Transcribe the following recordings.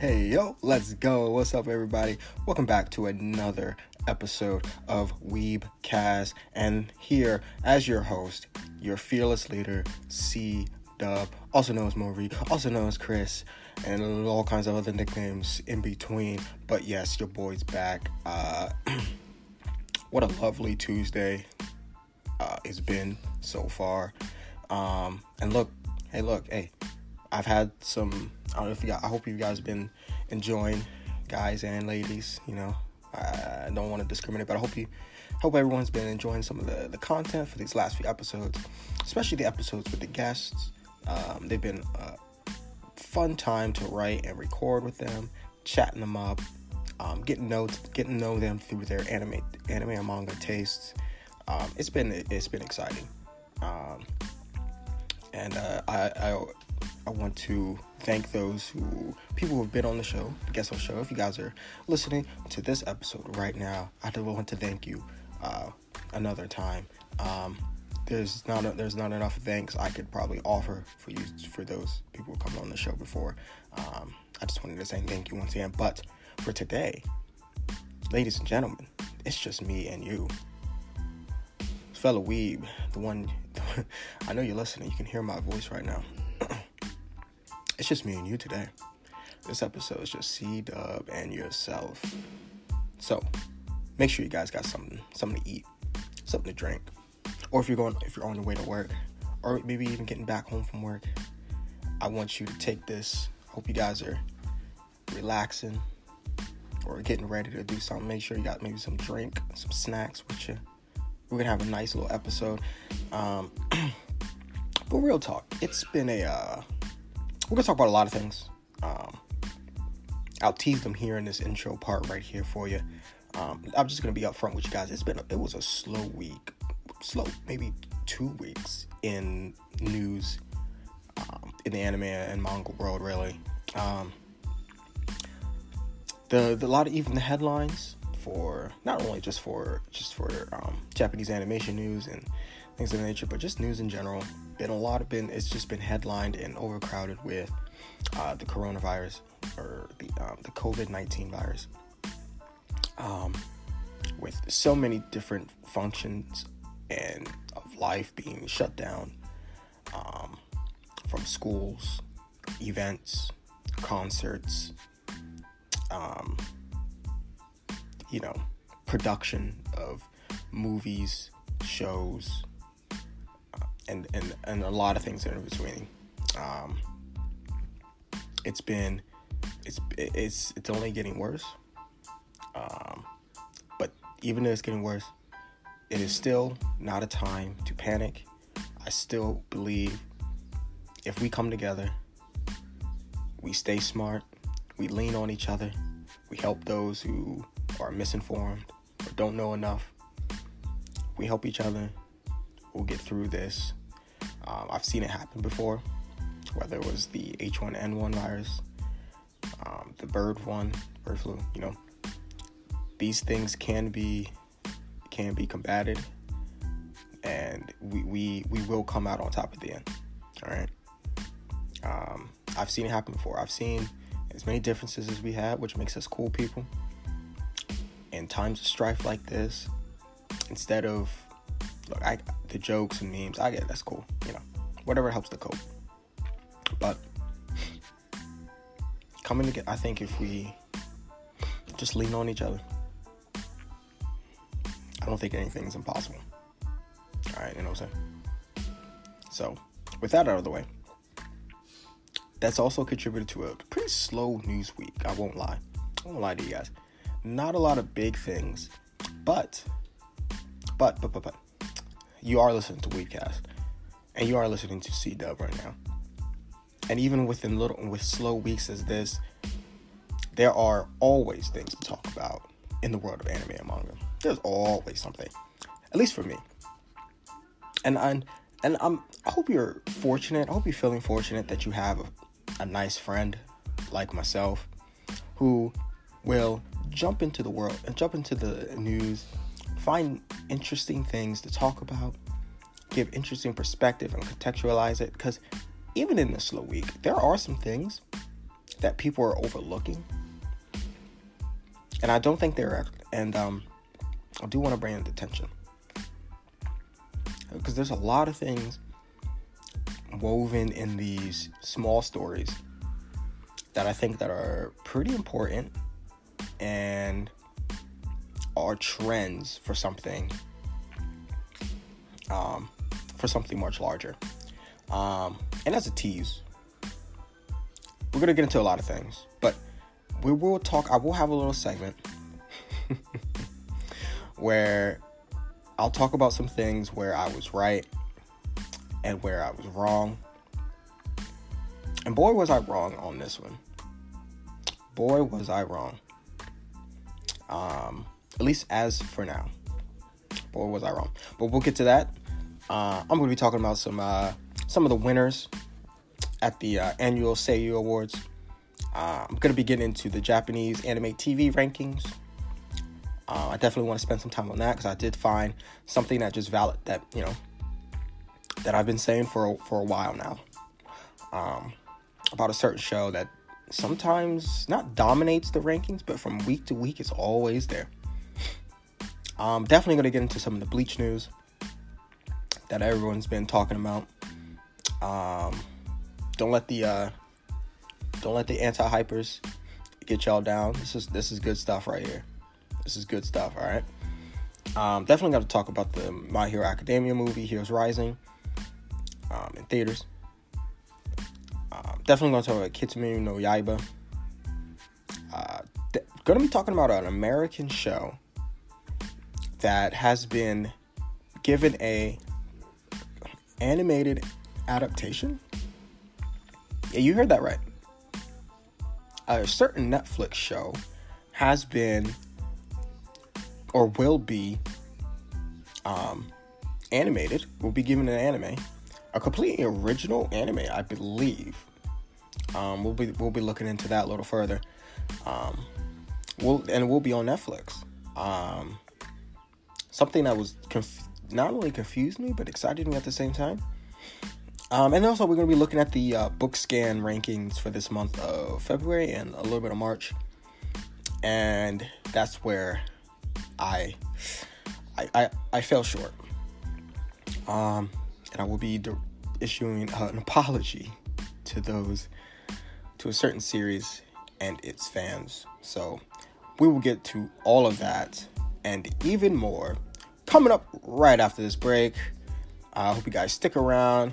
Hey yo, let's go. What's up everybody? Welcome back to another episode of Weeb Cast, and here as your host, your fearless leader, C Dub, also known as Morrie, also known as Chris, and all kinds of other nicknames in between. But yes, your boy's back. What a lovely Tuesday it's been so far. And look, I've had some, I hope you guys have been enjoying, guys and ladies, you know, I don't want to discriminate, but I hope everyone's been enjoying some of the content for these last few episodes, especially the episodes with the guests. They've been a fun time to write and record with them, chatting them up, getting to know them through their anime and manga tastes. It's been exciting. I want to thank people who have been on the show, the guest on the show. If you guys are listening to this episode right now, I do want to thank you another time. There's not enough thanks I could probably offer for you, for those people who come on the show before. I just wanted to say thank you once again. But for today, ladies and gentlemen, it's just me and you. Fellow Weeb, the one, I know you're listening, you can hear my voice right now. It's just me and you today. This episode is just C-Dub and yourself. So, make sure you guys got something to eat, something to drink, or if you're on your way to work, or maybe even getting back home from work, I want you to take this. Hope you guys are relaxing or getting ready to do something. Make sure you got maybe some drink, some snacks with you. We're gonna have a nice little episode. But real talk, it's been we're going to talk about a lot of things. I'll tease them here in this intro part right here for you. I'm just going to be upfront with you guys. It was a slow week. Slow, maybe 2 weeks in news in the anime and manga world, really. The lot of even the headlines for, not only just for Japanese animation news and things of that nature, but just news in general. It's just been headlined and overcrowded with the coronavirus, or the COVID-19 virus, with so many different functions and of life being shut down, from schools, events, concerts, production of movies, shows, and a lot of things in between. It's only getting worse. But even though it's getting worse, it is still not a time to panic. I still believe if we come together, we stay smart, we lean on each other, we help those who are misinformed or don't know enough, we help each other, we'll get through this. I've seen it happen before, whether it was the H1N1 virus, the bird flu, you know. These things can be combated, and we will come out on top at the end, all right? I've seen it happen before. I've seen as many differences as we have, which makes us cool people. In times of strife like this, instead of, look, the jokes and memes, I get it, that's cool, you know, whatever helps to cope. But coming together, I think if we just lean on each other, I don't think anything's impossible. All right, you know what I'm saying? So, with that out of the way, that's also contributed to a pretty slow news week. I won't lie to you guys. Not a lot of big things, but. You are listening to Weebcast, and you are listening to C Dub right now. And even with slow weeks as this, there are always things to talk about in the world of anime and manga. There's always something, at least for me. I hope you're fortunate. I hope you're feeling fortunate that you have a nice friend like myself who will jump into the world and jump into the news, find interesting things to talk about, give interesting perspective and contextualize it, because even in this slow week, there are some things that people are overlooking. And I don't think they're... I do want to bring it attention. Because there's a lot of things woven in these small stories that I think that are pretty important and are trends for something... for something much larger. And as a tease, we're going to get into a lot of things, but we will talk, I will have a little segment where I'll talk about some things where I was right and where I was wrong. And boy, was I wrong on this one. Boy, was I wrong. At least as for now. Boy, was I wrong. But we'll get to that. I'm going to be talking about some of the winners at the annual Seiyuu Awards. I'm going to be getting into the Japanese anime TV rankings. I definitely want to spend some time on that because I did find something that just valid that, you know, that I've been saying for a while now, about a certain show that sometimes not dominates the rankings, but from week to week it's always there. I'm definitely going to get into some of the Bleach news that everyone's been talking about. Don't let the anti-hypers get y'all down. This is good stuff right here. This is good stuff, all right? Definitely got to talk about the My Hero Academia movie, Heroes Rising, in theaters. Definitely going to talk about Kimetsu no Yaiba. Going to be talking about an American show that has been given a animated adaptation. Yeah, you heard that right. A certain Netflix show has been or will be animated, will be given an anime, a completely original anime, I believe. We'll be looking into that a little further. We'll be on Netflix. Something that was not only confused me, but excited me at the same time. And also, we're going to be looking at the book scan rankings for this month of February and a little bit of March. And that's where I fell short. And I will be issuing an apology to those, to a certain series and its fans. So we will get to all of that and even more coming up right after this break. I hope you guys stick around.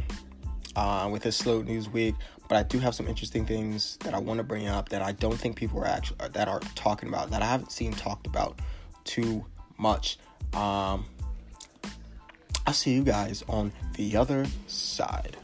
With this slow news week, but I do have some interesting things that I want to bring up that I don't think people are actually that are talking about, that I haven't seen talked about too much. I'll see you guys on the other side.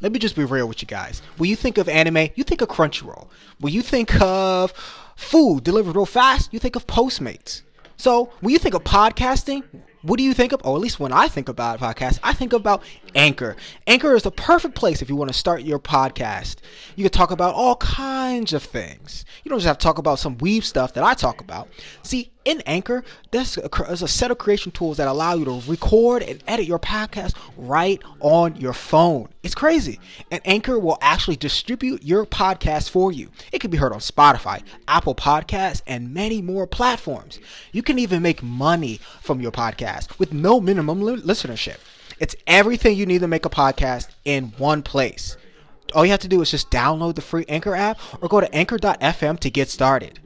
Let me just be real with you guys. When you think of anime, you think of Crunchyroll. When you think of food delivered real fast, you think of Postmates. So when you think of podcasting, what do you think of? Or at least when I think about podcasts, I think about Anchor. Anchor is the perfect place if you want to start your podcast. You can talk about all kinds of things. You don't just have to talk about some weeb stuff that I talk about. See, in Anchor, there's a set of creation tools that allow you to record and edit your podcast right on your phone. It's crazy. And Anchor will actually distribute your podcast for you. It can be heard on Spotify, Apple Podcasts, and many more platforms. You can even make money from your podcast with no minimum listenership. It's everything you need to make a podcast in one place. All you have to do is just download the free Anchor app or go to anchor.fm to get started.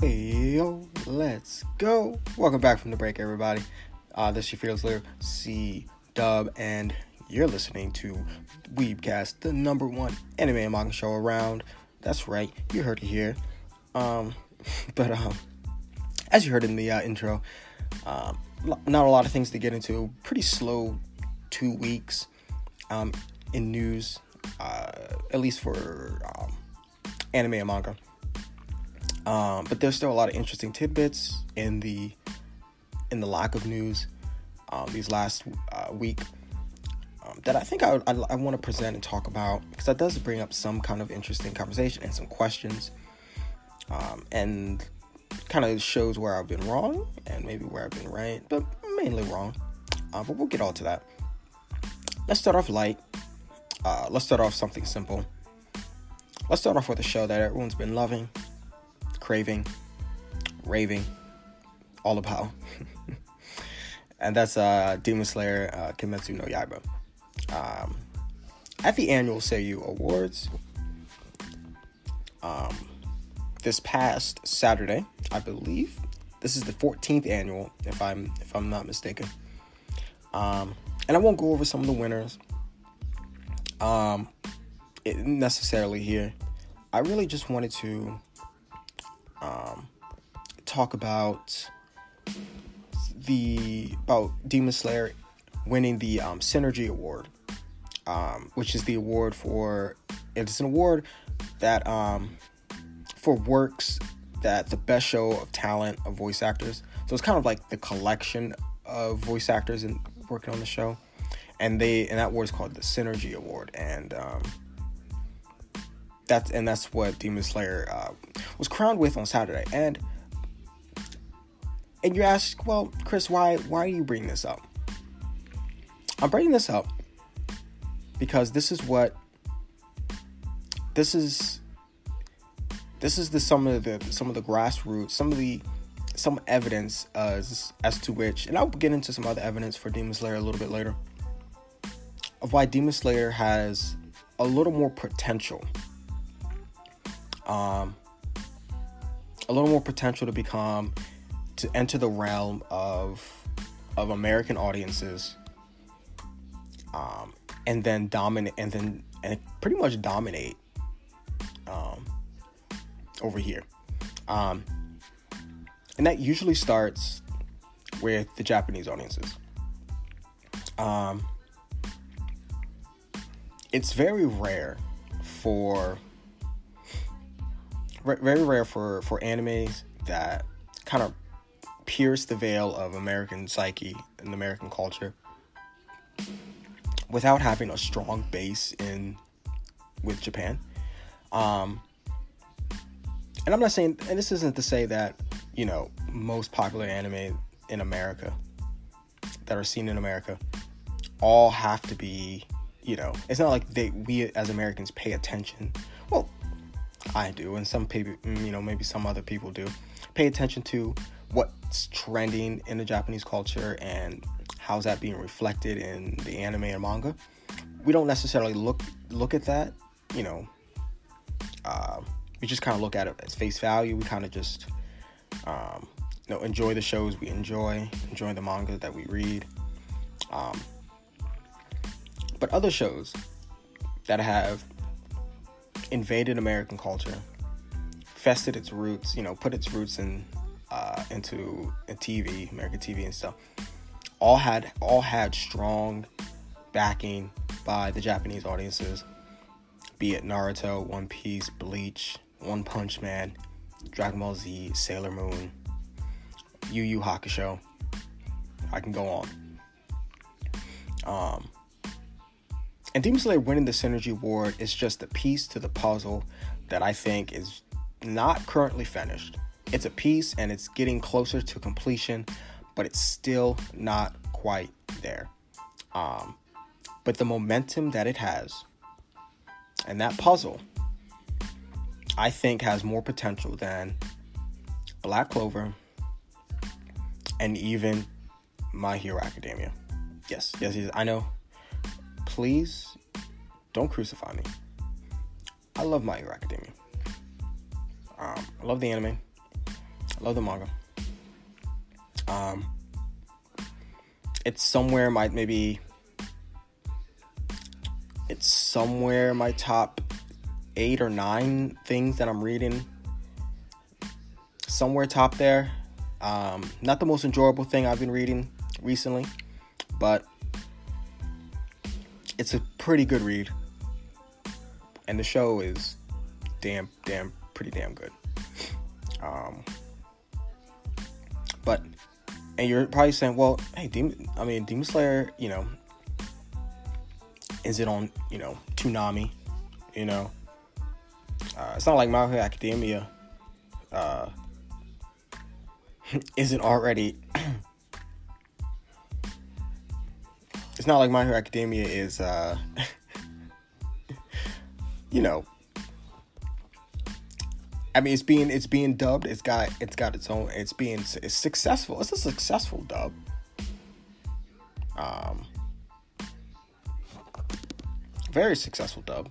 Hey, yo, let's go. Welcome back from the break, everybody. This is your Fearless Leader, C Dub, and you're listening to Weeb Cast, the number one anime and manga show around. That's right, you heard it here. But as you heard in the intro, not a lot of things to get into. Pretty slow 2 weeks in news, at least for anime and manga. But there's still a lot of interesting tidbits in the lack of news these last week. That I think I want to present and talk about, because that does bring up some kind of interesting conversation and some questions, and kind of shows where I've been wrong and maybe where I've been right, but mainly wrong. But we'll get all to that. Let's start off light. Let's start off something simple. Let's start off with a show that everyone's been loving, craving, raving, all about. And that's Demon Slayer, Kimetsu no Yaiba. At the annual Seiyuu Awards, this past Saturday, I believe, this is the 14th annual, if I'm not mistaken. And I won't go over some of the winners necessarily here. I really just wanted to talk about Demon Slayer winning the Synergy Award, which is the award for, it's an award that for works that the best show of talent of voice actors. So it's kind of like the collection of voice actors and working on the show, and that award is called the Synergy Award, and that's what Demon Slayer was crowned with on Saturday. And you ask, well, Chris, why do you bring this up? I'm bringing this up because some evidence as to which, and I'll get into some other evidence for Demon Slayer a little bit later, of why Demon Slayer has a little more potential. A little more potential to enter the realm of American audiences, and then pretty much dominate over here. And that usually starts with the Japanese audiences. It's very rare for animes that kind of pierce the veil of American psyche and American culture without having a strong base with Japan. And I'm not saying, and this isn't to say that, you know, most popular anime in America that are seen in America all have to be, you know, it's not like we as Americans pay attention. Well, I do, and some people, you know, maybe some other people do pay attention to what's trending in the Japanese culture and how's that being reflected in the anime and manga. We don't necessarily look at that, you know. We just kind of look at it as face value. We kind of just you know, enjoy the shows we enjoy the manga that we read, but other shows that have invaded American culture, fested its roots, you know, put its roots in into a TV, American TV and stuff, all had strong backing by the Japanese audiences, be it Naruto, One Piece, Bleach, One Punch Man, Dragon Ball Z, Sailor Moon, Yu Yu Hakusho. I can go on. And Demon Slayer winning the Synergy Award is just a piece to the puzzle that I think is not currently finished. It's a piece and it's getting closer to completion, but it's still not quite there. But the momentum that it has and that puzzle, I think, has more potential than Black Clover and even My Hero Academia. Yes, I know. Please don't crucify me. I love My Hero Academia. I love the anime. I love the manga. It's somewhere in my top 8 or 9 things that I'm reading, somewhere top there. Not the most enjoyable thing I've been reading recently, but it's a pretty good read, and the show is damn pretty damn good. And you're probably saying, well, hey, Demon Slayer, you know, is it on, you know, Toonami? You know, it's not like My Hero Academia isn't already... It's not like My Hero Academia is, you know... I mean, it's being dubbed. It's got its own. It's successful. It's a successful dub. Very successful dub.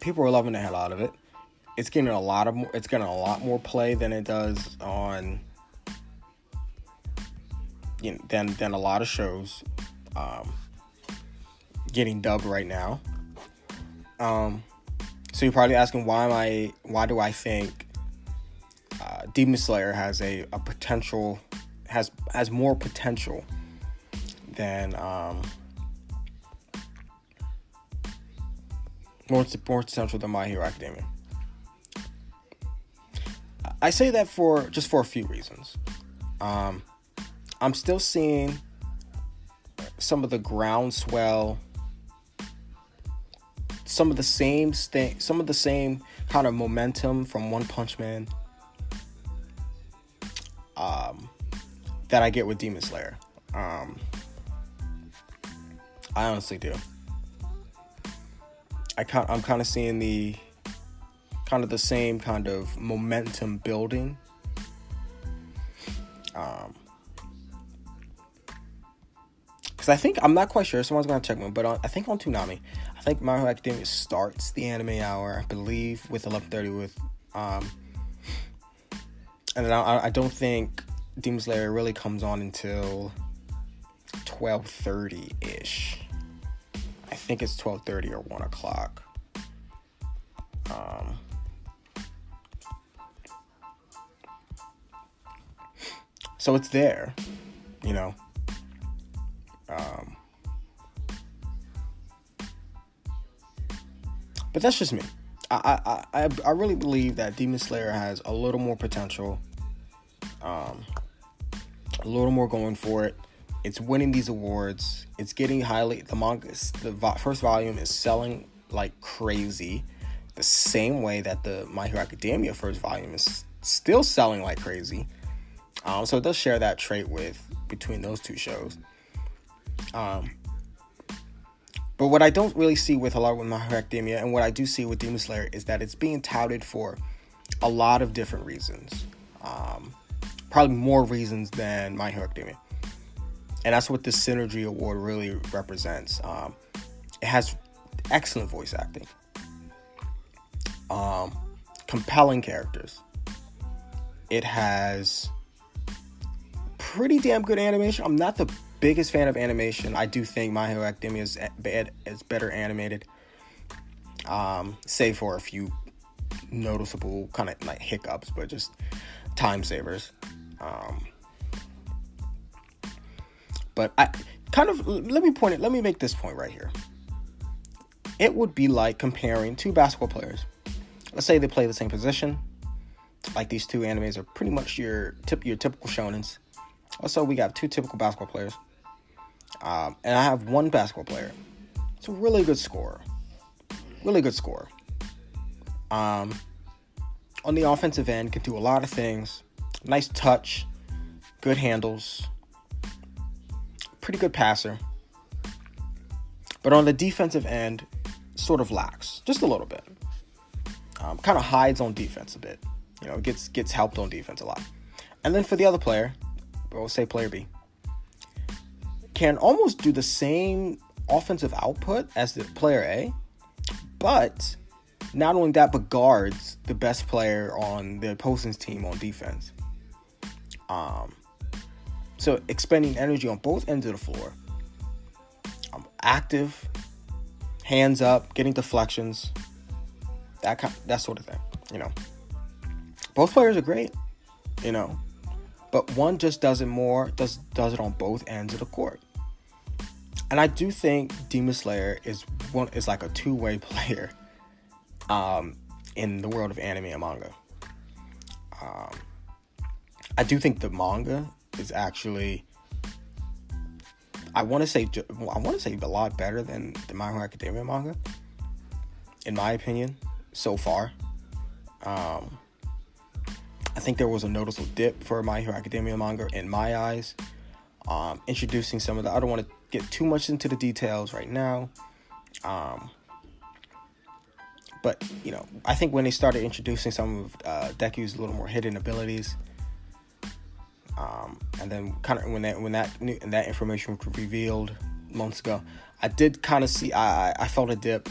People are loving the hell out of it. It's getting a lot more play than it does on, you know, than a lot of shows, getting dubbed right now. So you're probably asking, why do I think Demon Slayer has a potential, has more potential than more potential than My Hero Academia? I say that for a few reasons. I'm still seeing some of the groundswell. Some of the same kind of momentum from One Punch Man that I get with Demon Slayer. I honestly do. I'm kind of seeing the same kind of momentum building. Because I think, I'm not quite sure, someone's going to check me, but I think on Toonami, I think My Hero Academia starts the anime hour, I believe, with 11:30 with, and then I don't think Demon Slayer really comes on until 12:30-ish. I think it's 12:30 or 1 o'clock. So it's there, you know. But that's just me. I really believe that Demon Slayer has a little more potential, a little more going for it. It's winning these awards. It's getting highly. The manga, first volume is selling like crazy, the same way that the My Hero Academia first volume is still selling like crazy. So it does share that trait between those two shows. But what I don't really see with My Hero Academia, and what I do see with Demon Slayer, is that it's being touted for a lot of different reasons. Probably more reasons than My Hero Academia. And that's what the Synergy Award really represents. It has excellent voice acting. Compelling characters. It has pretty damn good animation. I'm not the biggest fan of animation. I do think My Hero Academia is better animated, save for a few noticeable kind of like hiccups, but just time savers. But I kind of let me make this point right here. It would be like comparing two basketball players. Let's say they play the same position. Like, these two animes are pretty much your typical shonens. Also, we got two typical basketball players. And I have one basketball player. It's a really good scorer. Really good scorer. On the offensive end, can do a lot of things. Nice touch. Good handles. Pretty good passer. But on the defensive end, sort of lacks. Just a little bit. Kind of hides on defense a bit. You know, gets helped on defense a lot. And then for the other player... We'll say player B can almost do the same offensive output as the player A, but not only that, but guards the best player on the opposing team on defense. So expending energy on both ends of the floor. Active, hands up, getting deflections, that sort of thing. You know, both players are great. You know. But one just does it more, does it on both ends of the court. And I do think Demon Slayer is like a two-way player in the world of anime and manga. I do think the manga is actually, I want to say a lot better than the My Hero Academia manga, in my opinion, so far. I think there was a noticeable dip for My Hero Academia manga in my eyes. Introducing some of the, I don't want to get too much into the details right now. But, you know, I think when they started introducing some of Deku's a little more hidden abilities, and then kind of when that information was revealed months ago, I did kind of see, I felt a dip.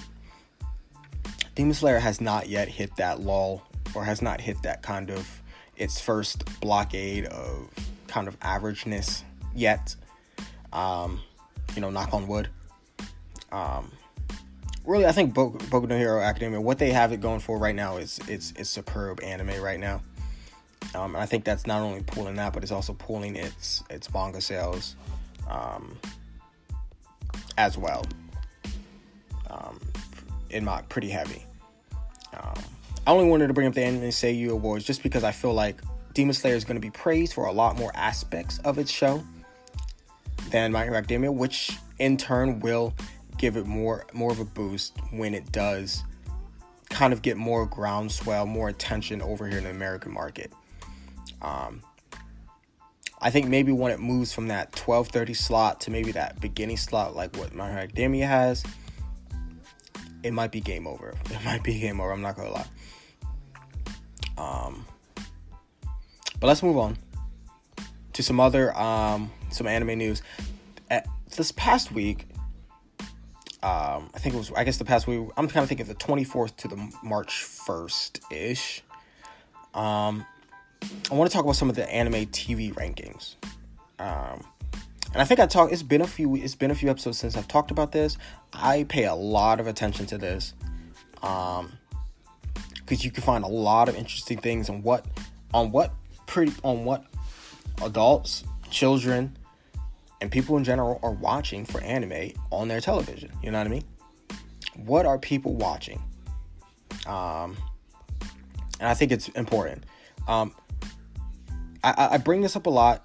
Demon Slayer has not yet hit that lull, or has not hit that kind of its first blockade of kind of averageness yet. You know, knock on wood. Really, I think Boku no Hero Academia, what they have it going for right now is it's superb anime right now. And I think that's not only pulling that, but it's also pulling its manga sales as well. In my pretty heavy. I only wanted to bring up the anime Seiyuu Awards just because I feel like Demon Slayer is going to be praised for a lot more aspects of its show than My Hero Academia, which in turn will give it more of a boost when it does kind of get more groundswell, more attention over here in the American market. I think maybe when it moves from that 12:30 slot to maybe that beginning slot, like what My Hero Academia has, it might be game over. I'm not gonna lie. But let's move on to some other some anime news. This past week, I'm kind of thinking the 24th to the March 1st-ish. I want to talk about some of the anime TV rankings. And I think it's been a few episodes since I've talked about this. I pay a lot of attention to this. Because you can find a lot of interesting things on what adults, children, and people in general are watching for anime on their television. You know what I mean? What are people watching? And I think it's important. I bring this up a lot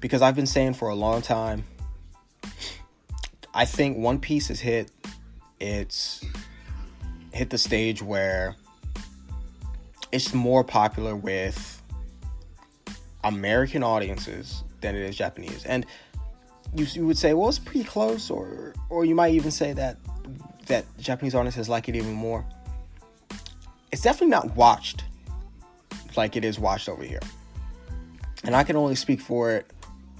because I've been saying for a long time, I think One Piece has hit the stage where it's more popular with American audiences than it is Japanese. And you would say, well, it's pretty close, or you might even say that Japanese audiences like it even more. It's definitely not watched like it is watched over here. And I can only speak for it.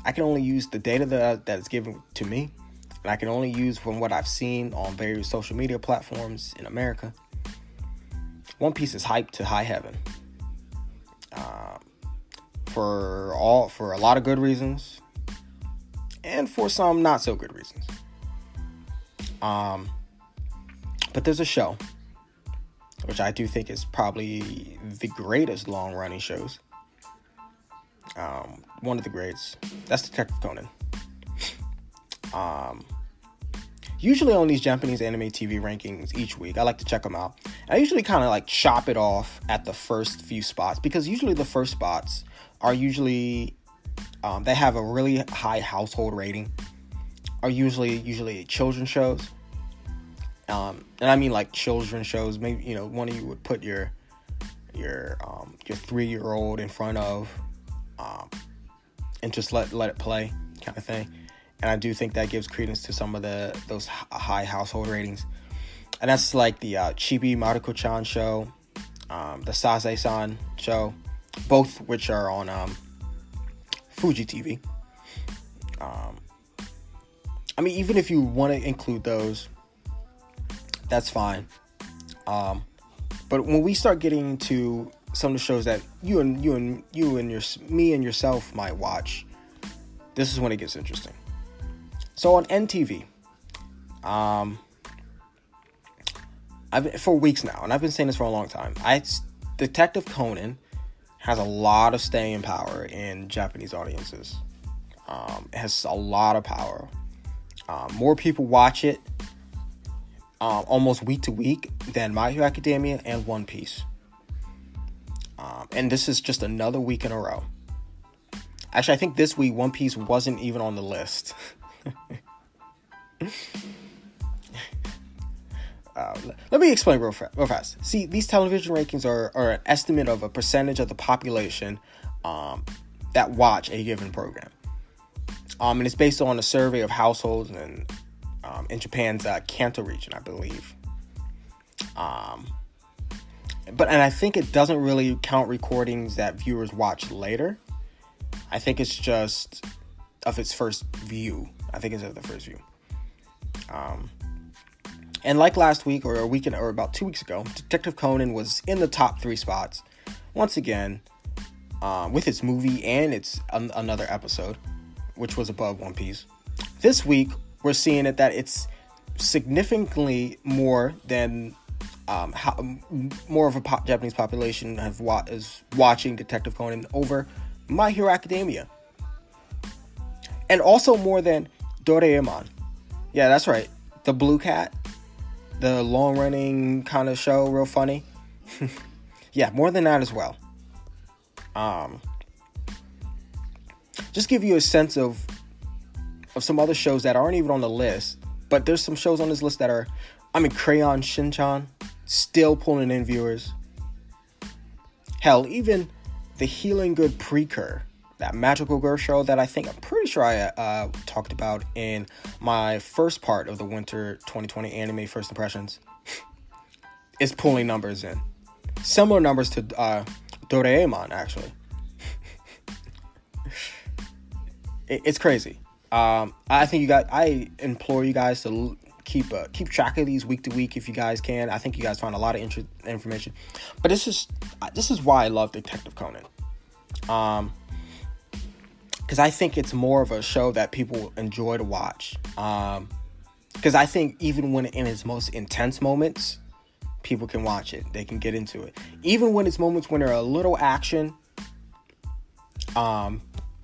I can only use the data that is given to me, and I can only use from what I've seen on various social media platforms in America. One Piece is hyped to high heaven. For a lot of good reasons, and for some not so good reasons. But there's a show, which I do think is probably the greatest long-running shows. One of the greats. That's Detective Conan. Usually on these Japanese anime TV rankings each week, I like to check them out. I usually kind of like chop it off at the first few spots, because usually the first spots are usually they have a really high household rating, are usually children shows, and I mean like children shows. Maybe, you know, one of you would put your 3-year-old in front of, and just let it play kind of thing. And I do think that gives credence to some of those high household ratings. And that's like the Chibi Maruko-chan show, the Sase-san show, both which are on Fuji TV. I mean, even if you want to include those, that's fine. But when we start getting into some of the shows that me and yourself might watch, this is when it gets interesting. So on NTV, for weeks now, and I've been saying this for a long time, Detective Conan has a lot of staying power in Japanese audiences. It has a lot of power. More people watch it almost week to week than My Hero Academia and One Piece. And this is just another week in a row. Actually, I think this week One Piece wasn't even on the list. Let me explain real fast. See, these television rankings are an estimate of a percentage of the population that watch a given program. And it's based on a survey of households in Japan's Kanto region, I believe. But I think it doesn't really count recordings that viewers watch later. I think it's just of its first view. And like last week or a weekend or about 2 weeks ago, Detective Conan was in the top 3 spots once again with its movie and its another episode, which was above One Piece. This week, we're seeing it that it's significantly more than more of a Japanese population is watching Detective Conan over My Hero Academia, and also more than Doraemon. Yeah, that's right. The Blue Cat, the long-running kind of show, real funny. Yeah, more than that as well. Just give you a sense of some other shows that aren't even on the list, but there's some shows on this list that are. I mean, Crayon Shinchan still pulling in viewers. Hell, even the Healing Good Precure, that magical girl show that I'm pretty sure I talked about in my first part of the winter 2020 anime first impressions, is pulling numbers in. Similar numbers to Doraemon, actually. It's crazy. I implore you guys to keep track of these week to week if you guys can. I think you guys find a lot of information, but this is why I love Detective Conan. Because I think it's more of a show that people enjoy to watch. Because I think even when in its most intense moments, people can watch it. They can get into it. Even when it's moments when there are a little action,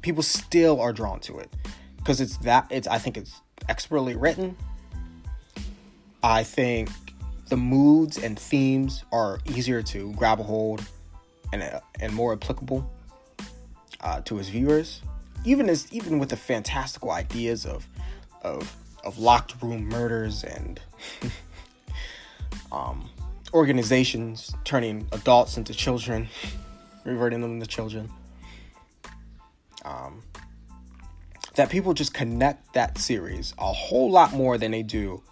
people still are drawn to it. Because I think it's expertly written. I think the moods and themes are easier to grab a hold and more applicable to his viewers. Even with the fantastical ideas of locked room murders and organizations turning adults into children, reverting them into children, that people just connect that series a whole lot more than they do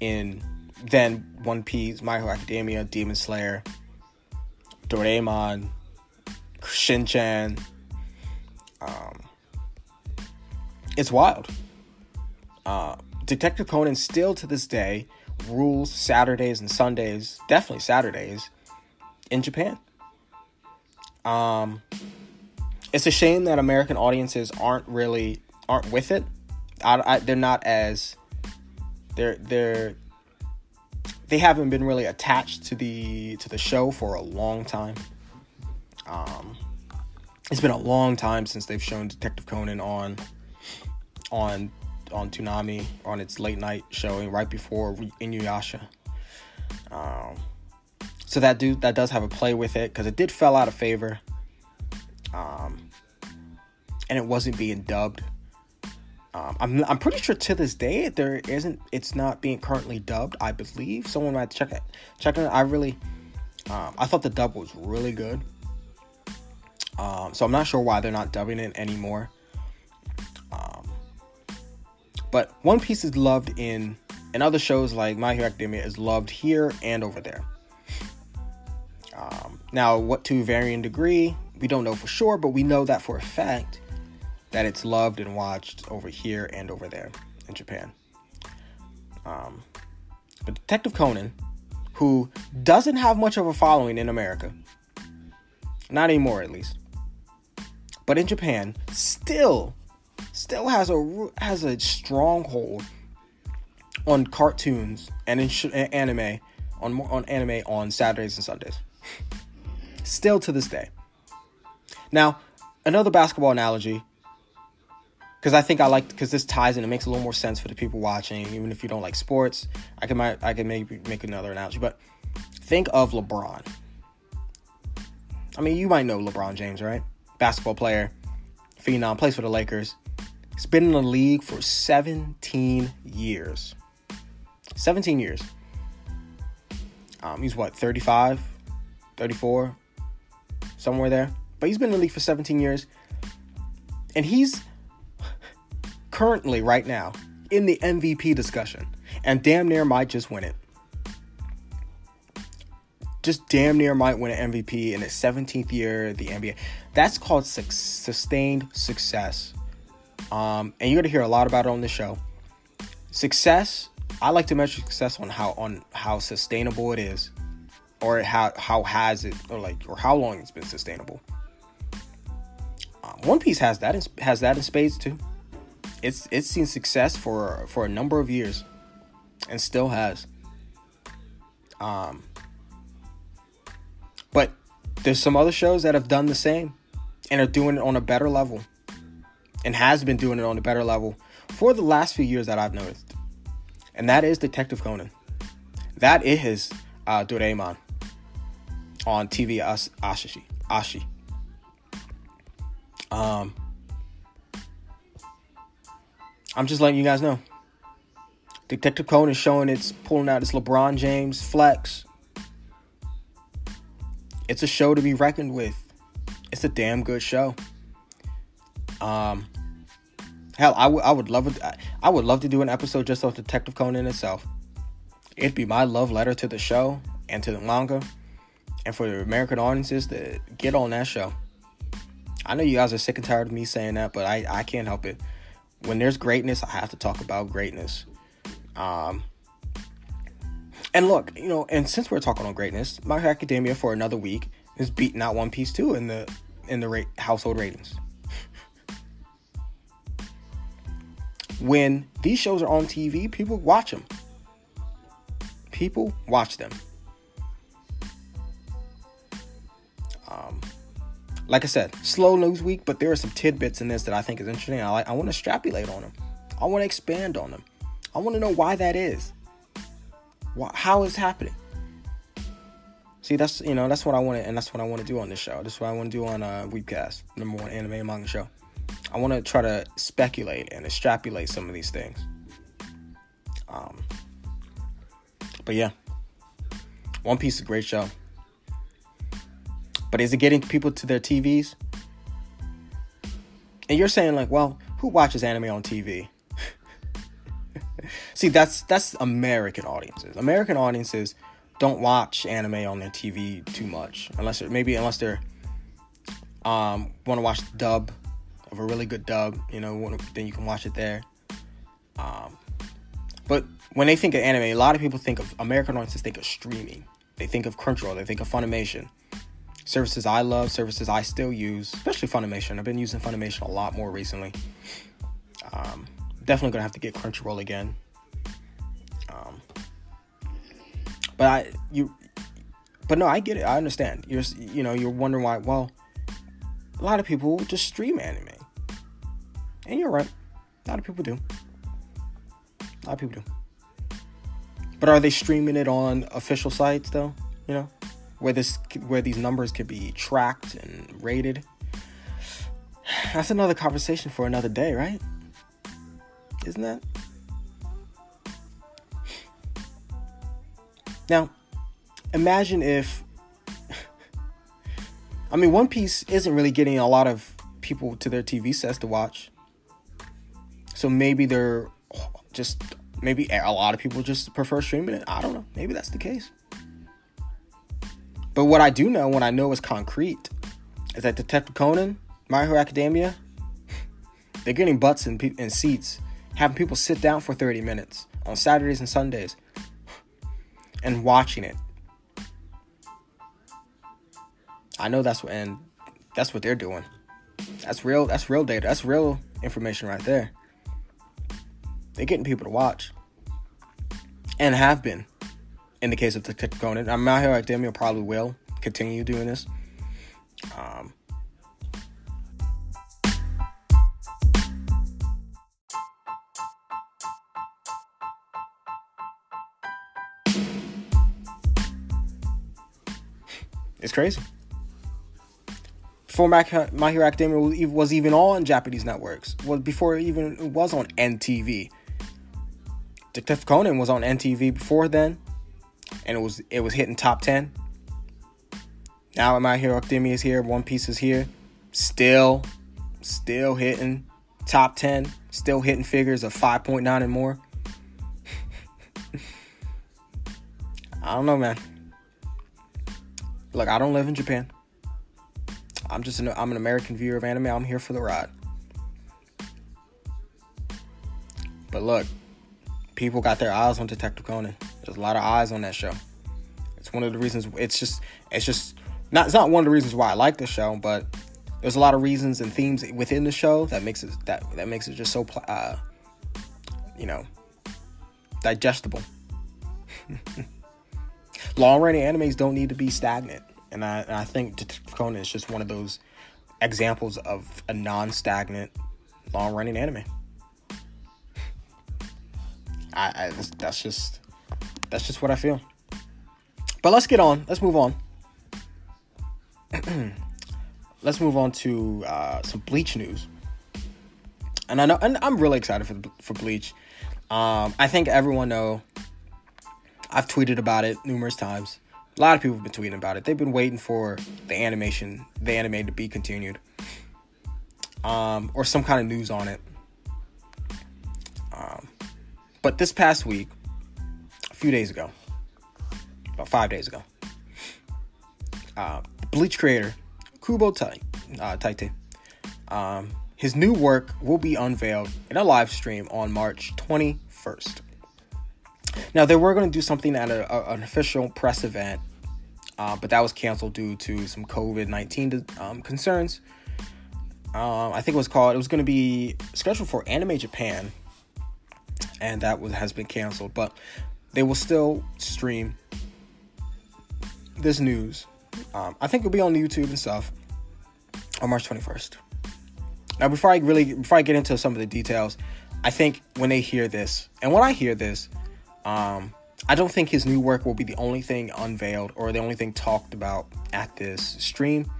than One Piece, My Hero Academia, Demon Slayer, Doraemon, Shinchan. It's wild. Detective Conan still to this day rules Saturdays and Sundays, definitely Saturdays, in Japan. It's a shame that American audiences aren't with it. They haven't been really attached to the show for a long time. It's been a long time since they've shown Detective Conan on Toonami, on its late night showing right before Inuyasha. So that does have a play with it, because it did fell out of favor, and it wasn't being dubbed. I'm pretty sure to this day it's not being currently dubbed. I believe someone might check it. I thought the dub was really good, so I'm not sure why they're not dubbing it anymore. But One Piece is loved and other shows like My Hero Academia is loved here and over there. Now, what to varying degree, we don't know for sure, but we know that for a fact that it's loved and watched over here and over there in Japan. But Detective Conan, who doesn't have much of a following in America, not anymore at least, but in Japan, still has a stronghold on cartoons and anime on anime on Saturdays and Sundays, still to this day. Now, another basketball analogy, because this ties in, it makes a little more sense for the people watching, even if you don't like sports. I can maybe make another analogy, but think of LeBron. I mean, you might know LeBron James, right? Basketball player, phenom, plays for the Lakers. He's been in the league for 17 years. He's what, 35, 34, somewhere there. But he's been in the league for 17 years. And he's currently, right now, in the MVP discussion. And damn near might just win it. Just damn near might win an MVP in his 17th year at the NBA. That's called sustained success. And you're going to hear a lot about it on this show. Success, I like to measure success on how sustainable it is, or how long it's been sustainable. One Piece has that in spades too. It's seen success for a number of years, and still has. But there's some other shows that have done the same and are doing it on a better level, and has been doing it on a better level for the last few years that I've noticed. And that is Detective Conan. That is Doraemon on TV Asahi. I'm just letting you guys know. Detective Conan is pulling out its LeBron James flex. It's a show to be reckoned with. It's a damn good show. Hell, I would love to do an episode just on Detective Conan itself. It'd be my love letter to the show and to the manga, and for the American audiences to get on that show. I know you guys are sick and tired of me saying that, but I can't help it. When there's greatness, I have to talk about greatness. And look, and since we're talking on greatness, My Hero Academia for another week is beating out One Piece 2 in the household ratings. When these shows are on TV, people watch them. People watch them. Like I said, slow news week, but there are some tidbits in this that I think is interesting. I want to extrapolate on them. I want to expand on them. I want to know why that is. How it's happening. See, that's what I want to, and that's what I want to do on this show. That's what I want to do on Weebcast, number one anime and manga show. I want to try to speculate and extrapolate some of these things. But yeah, One Piece is a great show. But is it getting people to their TVs? And you're saying like, well, who watches anime on TV? See, that's American audiences. American audiences don't watch anime on their TV too much, unless they want to watch the dub of a really good dub. Then you can watch it there. But when they think of anime, a lot of people think of American audiences think of streaming. They think of Crunchyroll. They think of Funimation. Services I love, services I still use, especially Funimation. I've been using Funimation a lot more recently. Definitely gonna have to get Crunchyroll again. I get it. I understand. You're wondering why. Well, a lot of people just stream anime, and you're right. A lot of people do. But are they streaming it on official sites though? Where these numbers could be tracked and rated? That's another conversation for another day, right? Isn't that? Now, imagine if... One Piece isn't really getting a lot of people to their TV sets to watch. So maybe maybe a lot of people just prefer streaming it. I don't know. Maybe that's the case. But what I do know, when I know it's concrete, is that Detective Conan, My Hero Academia, they're getting butts in seats, having people sit down for 30 minutes on Saturdays and Sundays and watching it. I know that's what they're doing. That's real data. That's real information right there. They're getting people to watch, and have been. In the case of Detective Conan, I'm out here. Academia probably will continue doing this. It's crazy. Before My Hero Academia was even on Japanese networks, before it even was on NTV, Detective Conan was on NTV before then. and it was hitting top 10. Now My Hero Academia is here, One Piece is here, still hitting top 10, still hitting figures of 5.9 and more. I don't know, man. Look, I don't live in Japan. I'm an American viewer of anime. I'm here for the ride. But look, people got their eyes on Detective Conan. There's a lot of eyes on that show. It's one of the reasons. It's not one of the reasons why I like the show, but there's a lot of reasons and themes within the show that makes it that makes it just so digestible. Long-running animes don't need to be stagnant, and I think Detective Conan is just one of those examples of a non-stagnant long-running anime. That's just what I feel. But let's get on. Let's move on. Let's move on to some Bleach news. And I'm really excited for Bleach. I think everyone knows. I've tweeted about it numerous times. A lot of people have been tweeting about it. They've been waiting for the anime to be continued, or some kind of news on it. But this past week, a few days ago, about 5 days ago, Bleach creator Kubo Taite, his new work will be unveiled in a live stream on March 21st. Now, they were going to do something at an official press event, but that was canceled due to some COVID-19 concerns. I think it was going to be scheduled for Anime Japan, and has been canceled, but they will still stream this news. I think it'll be on YouTube and stuff on March 21st. Now, before I get into some of the details, I think when they hear this, and when I hear this, I don't think his new work will be the only thing unveiled or the only thing talked about at this stream.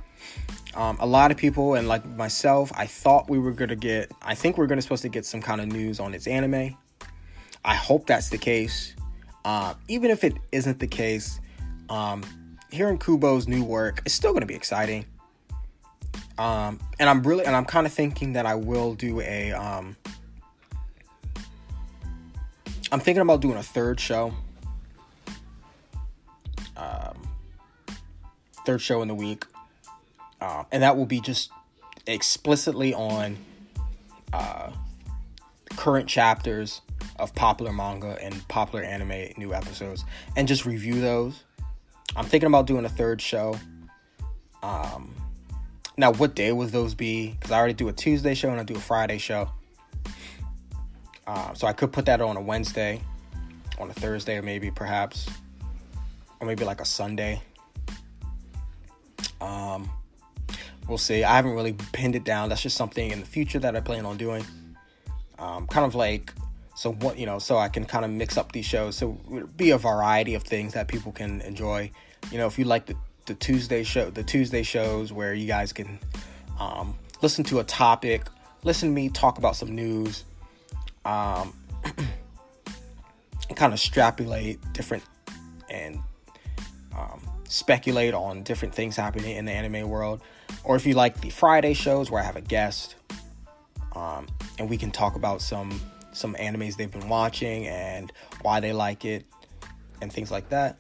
A lot of people, and like myself, I think we're supposed to get some kind of news on its anime. I hope that's the case. Even if it isn't the case, hearing Kubo's new work is still going to be exciting. And I'm kind of thinking that I will do I'm thinking about doing a third show in the week, and that will be just explicitly on current chapters of popular manga and popular anime new episodes, and just review those. I'm thinking about doing a third show. Now, what day would those be? Because I already do a Tuesday show and I do a Friday show. So I could put that on a Wednesday, on a Thursday, or maybe like a Sunday. We'll see. I haven't really pinned it down. That's just something in the future that I plan on doing. So I can kind of mix up these shows. So it'll be a variety of things that people can enjoy. You know, if you like the Tuesday shows where you guys can listen to a topic, listen to me talk about some news. And kind of extrapolate different and speculate on different things happening in the anime world. Or if you like the Friday shows where I have a guest, and we can talk about some animes they've been watching and why they like it and things like that.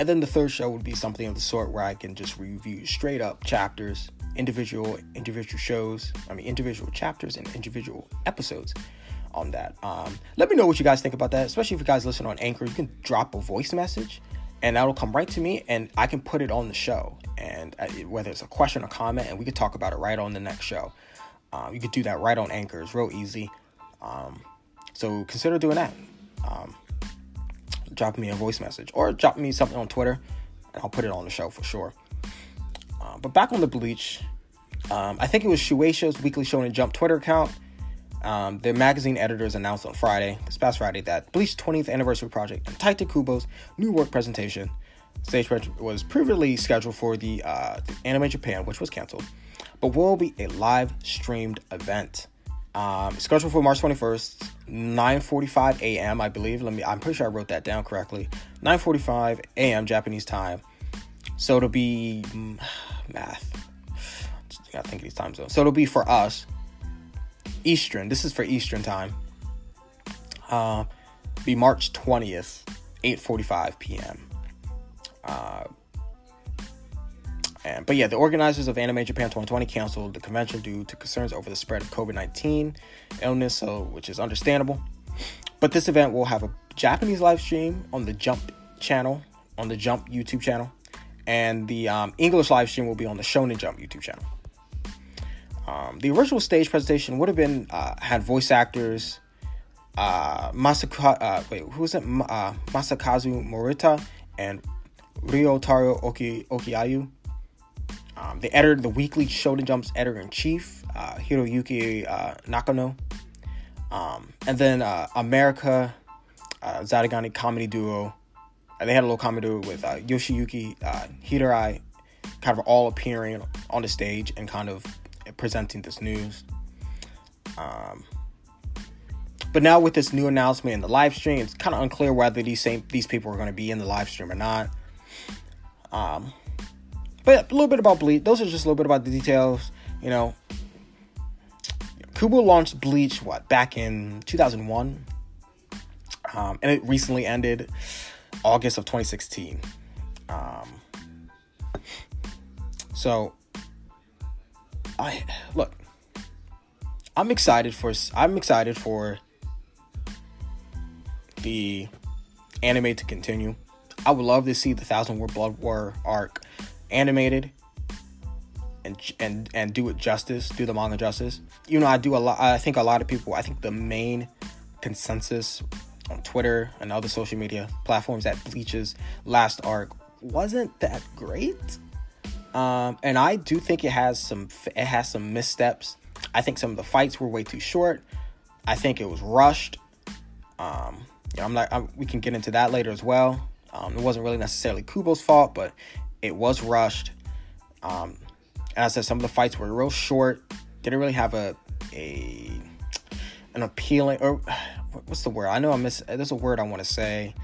And then the third show would be something of the sort where I can just review straight up chapters, individual chapters and individual episodes on that. Let me know what you guys think about that, especially if you guys listen on Anchor. You can drop a voice message and that'll come right to me and I can put it on the show, and whether it's a question or comment, and we could talk about it right on the next show. You could do that right on Anchor. It's real easy. So consider doing that. Drop me a voice message or drop me something on Twitter and I'll put it on the show for sure. But back on the Bleach, I think it was Shueisha's Weekly Shonen Jump Twitter account. Their magazine editors announced on this past Friday, that Bleach's 20th anniversary project and Tite Kubo's new work presentation stage was previously scheduled for the Anime Japan, which was canceled, but will be a live streamed event. Scheduled for March 21st, 9:45 a.m. I believe. I'm pretty sure I wrote that down correctly. 9:45 a.m. Japanese time. So it'll be math. I gotta think of these time zones. So it'll be for us Eastern. This is for Eastern time. Be March 20th, 8:45 p.m. But yeah, the organizers of Anime Japan 2020 canceled the convention due to concerns over the spread of COVID-19 illness, which is understandable. But this event will have a Japanese live stream on the Jump channel, on the Jump YouTube channel, and the English live stream will be on the Shonen Jump YouTube channel. The original stage presentation would have been had voice actors Masakazu Morita and Ryotaro Okiayu. They edited the weekly Shonen Jump's editor-in-chief, Hiroyuki Nakano. And then America Zadagani comedy duo. They had a little comedy duo with Yoshiyuki Hirai, kind of all appearing on the stage and kind of presenting this news. But now with this new announcement in the live stream, it's kind of unclear whether these people are going to be in the live stream or not. But a little bit about Bleach. Those are just a little bit about the details. You know, Kubo launched Bleach, back in 2001. And it recently ended August of 2016. I'm excited for the anime to continue. I would love to see the Thousand Year Blood War arc animated and do it justice, do the manga justice. You know, I think the main consensus on Twitter and other social media platforms that Bleach's last arc wasn't that great. And I do think it has some missteps. I think some of the fights were way too short. I think it was rushed. We can get into that later as well. It wasn't really necessarily Kubo's fault, but it was rushed. And I said some of the fights were real short. Didn't really have an appealing, or what's the word? I know there's a word I want to say.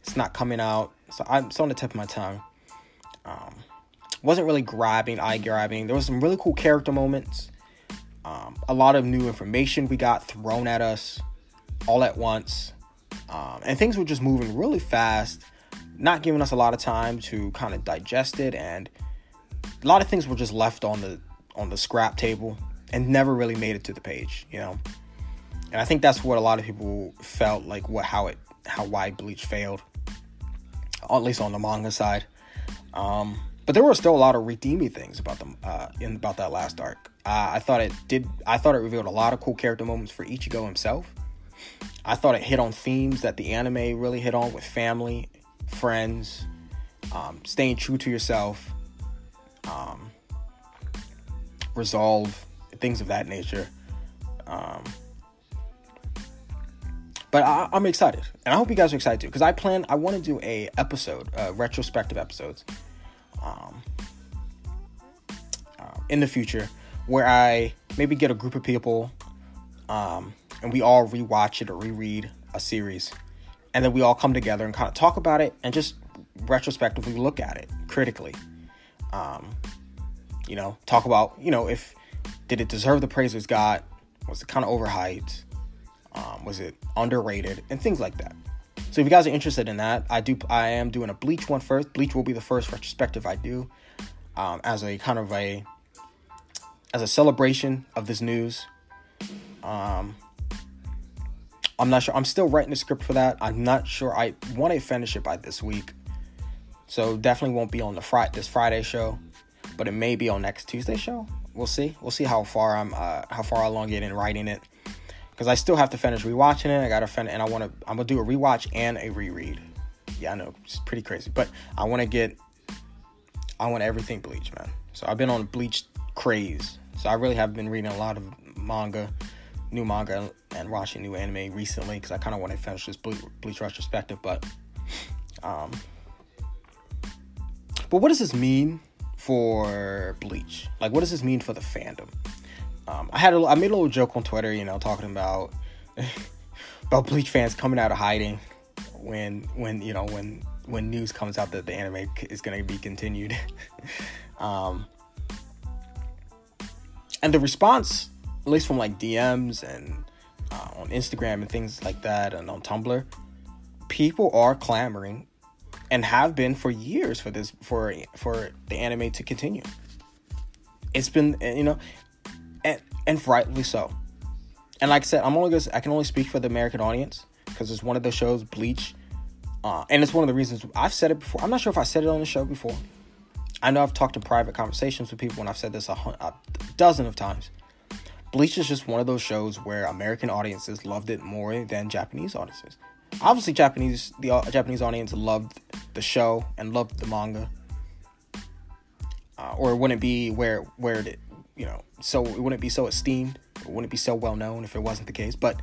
It's not coming out. So it's on the tip of my tongue. Wasn't really eye grabbing. There was some really cool character moments. A lot of new information we got thrown at us all at once. And things were just moving really fast, not giving us a lot of time to kind of digest it, and a lot of things were just left on the scrap table and never really made it to the page, you know. And I think that's what a lot of people felt like, why Bleach failed, or at least on the manga side. But there were still a lot of redeeming things about that last arc. I thought it revealed a lot of cool character moments for Ichigo himself. I thought it hit on themes that the anime really hit on with family, friends, staying true to yourself, resolve, things of that nature. But I'm excited, and I hope you guys are excited too, because I want to do a episode, retrospective episodes, in the future, where I maybe get a group of people, and we all rewatch it or reread a series, and then we all come together and kind of talk about it and just retrospectively look at it critically. You know, talk about, you know, did it deserve the praise it got? Was it kind of overhyped? Was it underrated? And things like that. So if you guys are interested in that, I am doing a Bleach one first. Bleach will be the first retrospective I do, as a celebration of this news. I'm not sure. I'm still writing the script for that. I'm not sure. I want to finish it by this week, so definitely won't be on this Friday show, but it may be on next Tuesday show. We'll see. We'll see how far along I get in writing it, because I still have to finish rewatching it. I'm gonna do a rewatch and a reread. Yeah, I know it's pretty crazy, but I want everything Bleach, man. So I've been on a Bleach craze. So I really have been reading a lot of new manga and watching new anime recently, because I kind of want to finish this Bleach retrospective. But what does this mean for Bleach? Like, what does this mean for the fandom? I made a little joke on Twitter, you know, talking about about Bleach fans coming out of hiding when news comes out that the anime is going to be continued. And the response, at least from like DMs and on Instagram and things like that, and on Tumblr, people are clamoring and have been for years for this, for the anime to continue. It's been, you know, and rightly so. And like I said, I can only speak for the American audience, because it's one of the shows, Bleach, and it's one of the reasons I've said it before. I'm not sure if I said it on the show before. I know I've talked in private conversations with people, and I've said this a dozen of times. Bleach is just one of those shows where American audiences loved it more than Japanese audiences. Obviously, the Japanese audience loved the show and loved the manga, or it wouldn't be where it, you know, so it wouldn't be so esteemed, it wouldn't be so well known if it wasn't the case. But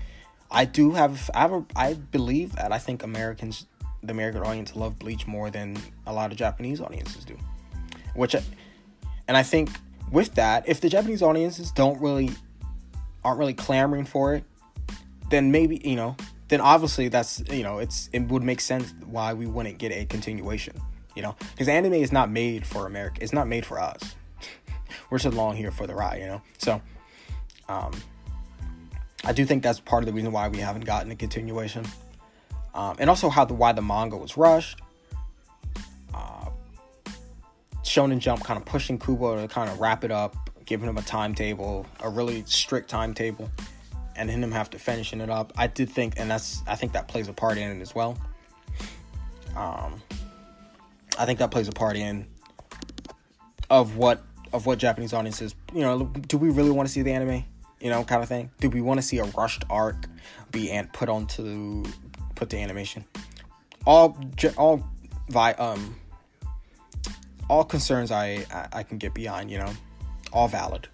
I think Americans, the American audience, love Bleach more than a lot of Japanese audiences do. And I think with that, if the Japanese audiences aren't really clamoring for it, then maybe, you know, then obviously that's, you know, it would make sense why we wouldn't get a continuation, you know, because anime is not made for America. It's not made for us. We're just along here for the ride, you know? So, I do think that's part of the reason why we haven't gotten a continuation. And also why the manga was rushed. Shonen Jump kind of pushing Kubo to kind of wrap it up, giving him a timetable, a really strict timetable, and then him have to finishing it up. I did think, and I think that plays a part in it as well. I think that plays a part in of what Japanese audiences, you know, do we really want to see the anime? You know, kind of thing. Do we want to see a rushed arc put to animation? All concerns I can get behind, you know, all valid.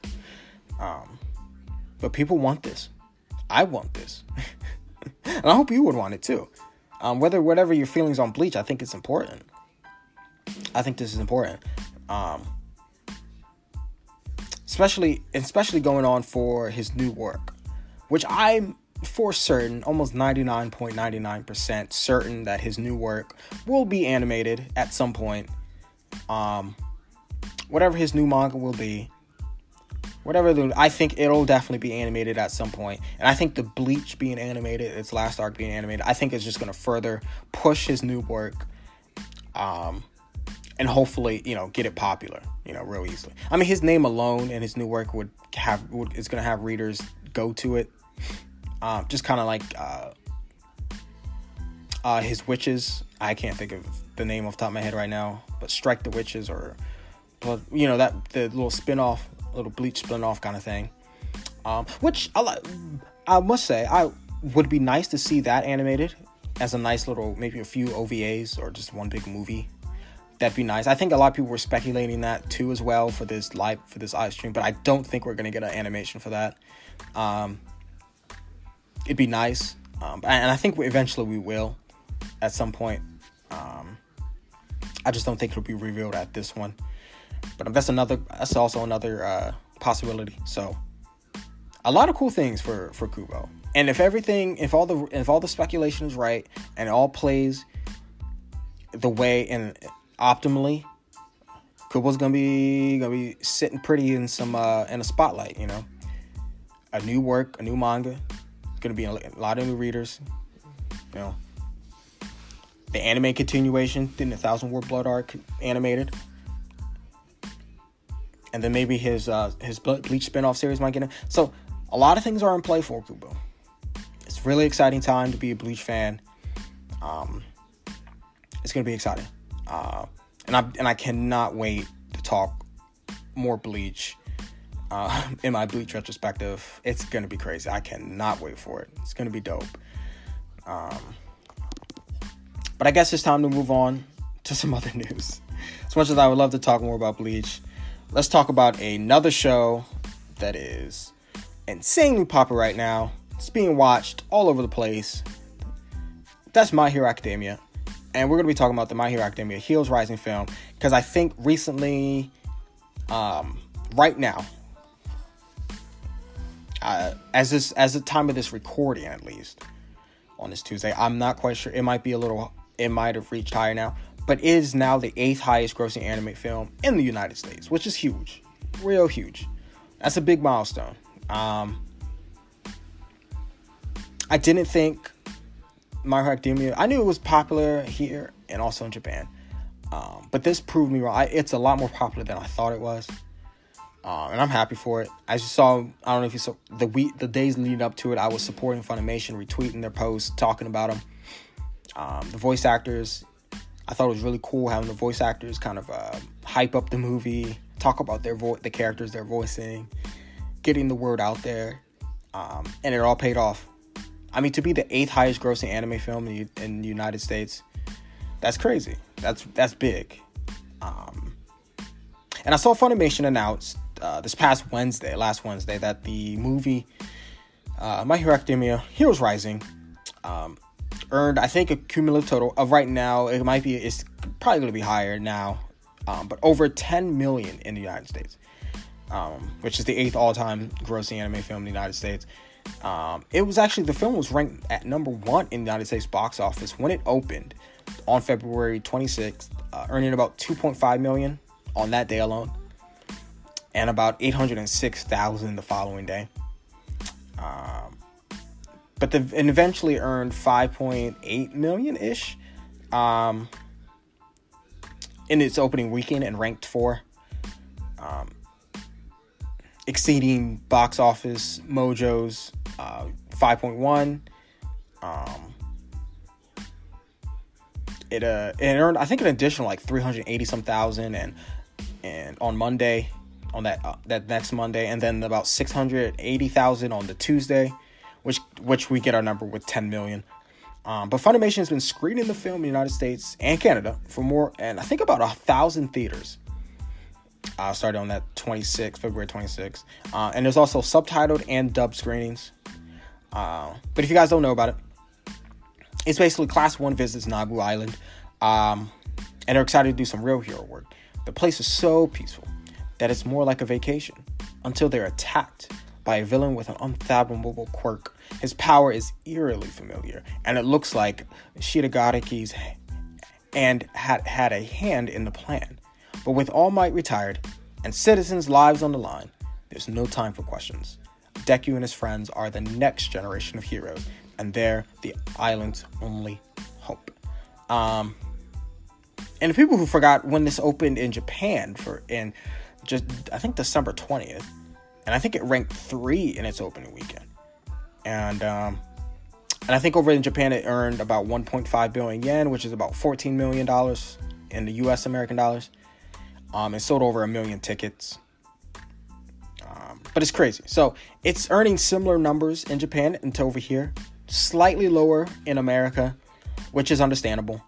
But people want this. I want this. And I hope you would want it too. Whatever your feelings on Bleach, I think it's important. I think this is important. Especially going on for his new work, which I'm for certain, almost 99.99% certain that his new work will be animated at some point. Whatever his new manga will be, I think it'll definitely be animated at some point. And I think the Bleach being animated, its last arc being animated, I think it's just going to further push his new work, and hopefully, you know, get it popular, you know, real easily. I mean, his name alone and his new work is going to have readers go to it, just kind of like his witches. I can't think of the name off the top of my head right now, but Strike the Witches, or, you know, that the little spin-off, little Bleach spin-off kind of thing, which I must say, I would be nice to see that animated as a nice little, maybe a few OVAs or just one big movie. That'd be nice. I think a lot of people were speculating that too as well for this live stream, but I don't think we're going to get an animation for that. It'd be nice, and I think eventually we will at some point. I just don't think it'll be revealed at this one, but that's also another possibility. So a lot of cool things for Kubo, and if all the speculation is right and it all plays the way and optimally, Kubo's gonna be sitting pretty in some in a spotlight, you know, a new work, a new manga, it's gonna be a lot of new readers, you know. The anime continuation, then the Thousand Year Blood War animated, and then maybe his Bleach spinoff series might get in. So a lot of things are in play for Kubo. It's a really exciting time to be a Bleach fan. It's gonna be exciting, and I cannot wait to talk more Bleach in my Bleach retrospective. It's gonna be crazy. I cannot wait for it. It's gonna be dope. But I guess it's time to move on to some other news. As much as I would love to talk more about Bleach, let's talk about another show that is insanely popular right now. It's being watched all over the place. That's My Hero Academia. And we're going to be talking about the My Hero Academia Heroes Rising film, because I think recently, right now, as the time of this recording, at least on this Tuesday. I'm not quite sure. It might be a little. It might have reached higher now, but it is now the 8th highest grossing anime film in the United States, which is huge, real huge. That's a big milestone. I didn't think My Hero Academia. I knew it was popular here and also in Japan, but this proved me wrong. It's a lot more popular than I thought it was, and I'm happy for it. As you saw, I don't know if you saw the days leading up to it, I was supporting Funimation, retweeting their posts, talking about them. The voice actors, I thought it was really cool having the voice actors kind of hype up the movie, talk about the characters they're voicing, getting the word out there, and it all paid off. I mean, to be the 8th highest grossing anime film in the United States, that's crazy. That's big. And I saw Funimation announced this past Wednesday, that the movie My Hero Academia, Heroes Rising, earned, I think, a cumulative total of right now, it's probably going to be higher now, but over 10 million in the United States, which is the 8th all-time grossing anime film in the United States. It was actually, the film was ranked at number 1 in the United States box office when it opened on February 26th, earning about 2.5 million on that day alone, and about 806,000 the following day. But eventually earned 5.8 million-ish in its opening weekend and ranked 4, exceeding Box Office Mojo's 5.1. It earned, I think, an additional like 380-some thousand and on Monday, on that next Monday, and then about 680,000 on the Tuesday, which we get our number with 10 million. But Funimation has been screening the film in the United States and Canada for more, and I think about 1,000 theaters. Started on that February 26th. And there's also subtitled and dubbed screenings. But if you guys don't know about it, it's basically Class 1 visits Nagu Island, and they're excited to do some real hero work. The place is so peaceful that it's more like a vacation until they're attacked by a villain with an unfathomable quirk. His power is eerily familiar, and it looks like Shitagaraki's and had a hand in the plan. But with All Might retired and citizens' lives on the line, there's no time for questions. Deku and his friends are the next generation of heroes, and they're the island's only hope. And the people who forgot when this opened in Japan I think December 20th, and I think it ranked 3 in its opening weekend. And I think over in Japan, it earned about 1.5 billion yen, which is about $14 million in the U.S. American dollars. It sold over 1 million tickets. But it's crazy. So it's earning similar numbers in Japan and to over here. Slightly lower in America, which is understandable.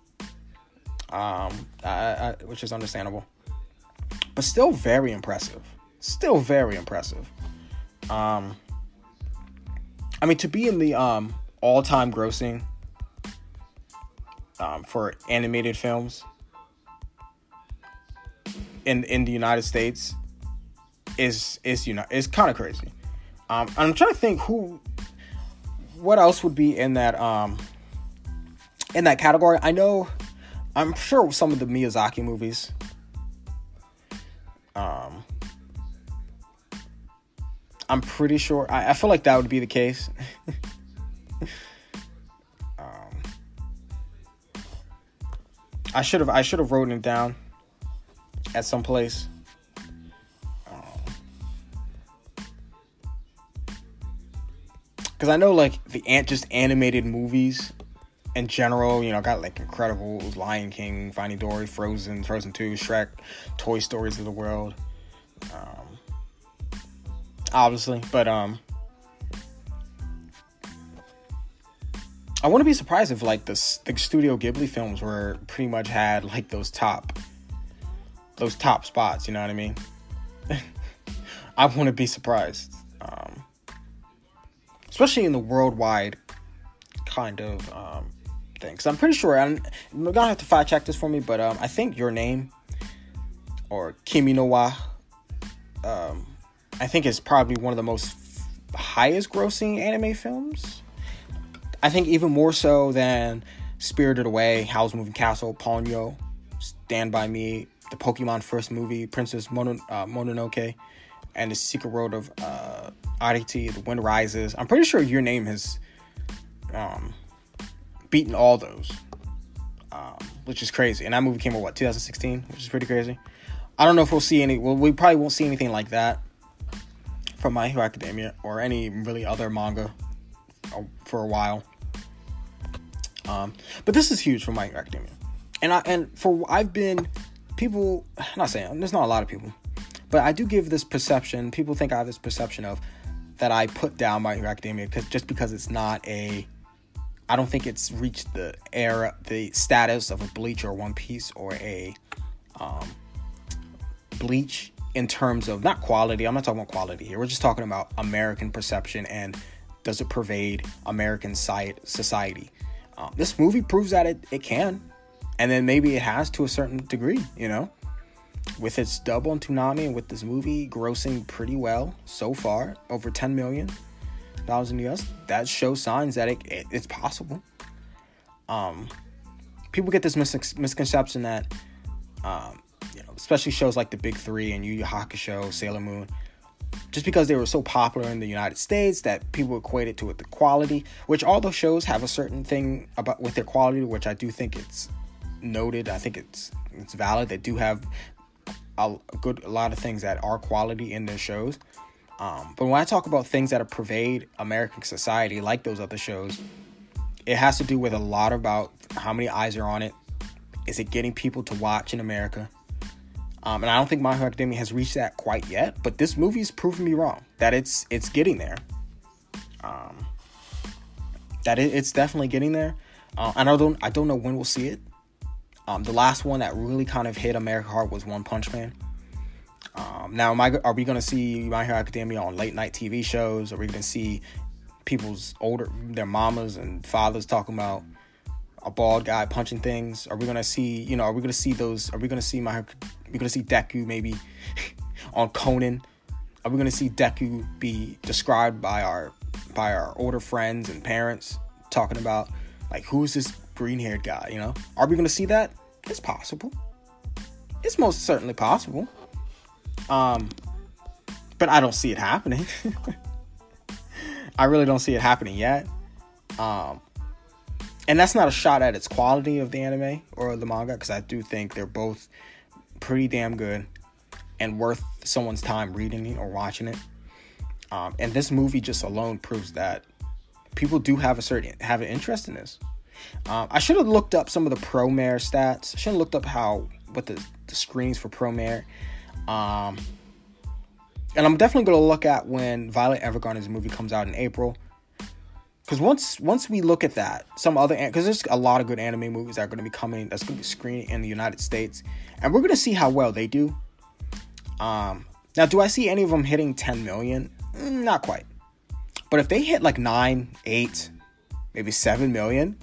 But still very impressive. I mean, to be in the all-time grossing for animated films in the United States is kind of crazy. I'm trying to think what else would be in that category. I'm sure some of the Miyazaki movies. I'm pretty sure. I feel like that would be the case. I should have written it down at some place. Because I know, like, just animated movies in general, you know, got, like, Incredibles, Lion King, Finding Dory, Frozen, Frozen 2, Shrek, Toy Stories of the World, obviously, but, I wouldn't be surprised if, like, the Studio Ghibli films were pretty much had, like, those top spots, you know what I mean? I wouldn't be surprised, especially in the worldwide kind of thing. Because I'm pretty sure, I'm going to have to fact check this for me, but I think Your Name or Kimi no Wa, I think is probably one of the most highest grossing anime films. I think even more so than Spirited Away, Howl's Moving Castle, Ponyo, Stand By Me, the Pokemon first movie, Princess Mononoke, and The Secret World of Ariti, The Wind Rises. I'm pretty sure Your Name has beaten all those, which is crazy. And that movie came out, 2016, which is pretty crazy. I don't know if we'll see any... Well, we probably won't see anything like that from My Hero Academia or any really other manga for a while. But this is huge for My Hero Academia. People, I'm not saying, there's not a lot of people, but I do give this perception, people think I have this perception of, that I put down My Hero Academia, because it's not I don't think it's reached the status of a Bleach or One Piece or a Bleach in terms of, not quality, I'm not talking about quality here, we're just talking about American perception and does it pervade American society. This movie proves that it can. And then maybe it has to a certain degree, with its dub on Toonami and with this movie grossing pretty well so far, over $10 million in the US, that shows signs that it's possible. People get this misconception that, especially shows like the Big Three and Yu Yu Hakusho, Sailor Moon, just because they were so popular in the United States that people equate it to with the quality, which all those shows have a certain thing about with their quality, which I do think it's noted. I think it's valid. They do have a lot of things that are quality in their shows, but when I talk about things that pervade American society like those other shows, it has to do with a lot about how many eyes are on it. Is it getting people to watch in America? And I don't think My Hero Academia has reached that quite yet, but this movie's proven me wrong that it's getting there. It's definitely getting there. And I don't know when we'll see it. The last one that really kind of hit America hard was One Punch Man. Now, are we going to see My Hero Academia on late night TV shows? Are we going to see people's their mamas and fathers talking about a bald guy punching things? Are we going to see, are we going to see those? Are we going to see are we going to see Deku maybe on Conan? Are we going to see Deku be described by our older friends and parents talking about, like, who's this green-haired guy, Are we going to see that? It's possible. It's most certainly possible. But I don't see it happening. I really don't see it happening yet. And that's not a shot at its quality of the anime or the manga, because I do think they're both pretty damn good and worth someone's time reading it or watching it. And this movie just alone proves that people do have an interest in this. I should have looked up some of the Promare stats. I should have looked up what the screens for Promare. And I'm definitely going to look at when Violet Evergarden's movie comes out in April. Because once we look at that, because there's a lot of good anime movies that are going to be coming, that's going to be screened in the United States. And we're going to see how well they do. Now, do I see any of them hitting 10 million? Not quite. But if they hit like 9, 8, maybe 7 million,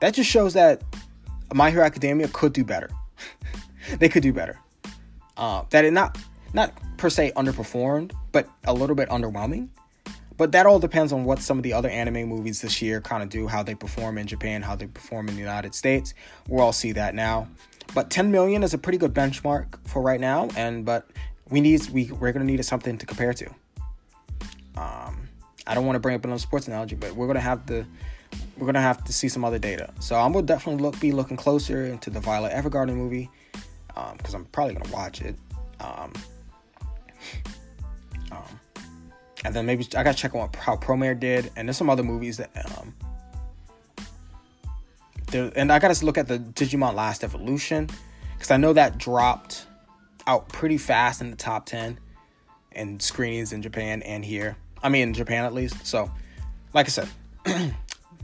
that just shows that My Hero Academia could do better. They could do better. That it not per se underperformed, but a little bit underwhelming. But that all depends on what some of the other anime movies this year kind of do, how they perform in Japan, how they perform in the United States. We'll all see that now. But 10 million is a pretty good benchmark for right now, but we're going to need something to compare to. I don't want to bring up another sports analogy, but we're gonna have to see some other data. So I'm gonna definitely be looking closer into the Violet Evergarden movie, because I'm probably gonna watch it, and then maybe I gotta check on how Promare did, and there's some other movies that and I gotta look at the Digimon Last Evolution, because I know that dropped out pretty fast in the top 10 and screenings in Japan and here. I mean, in Japan at least. So, like I said,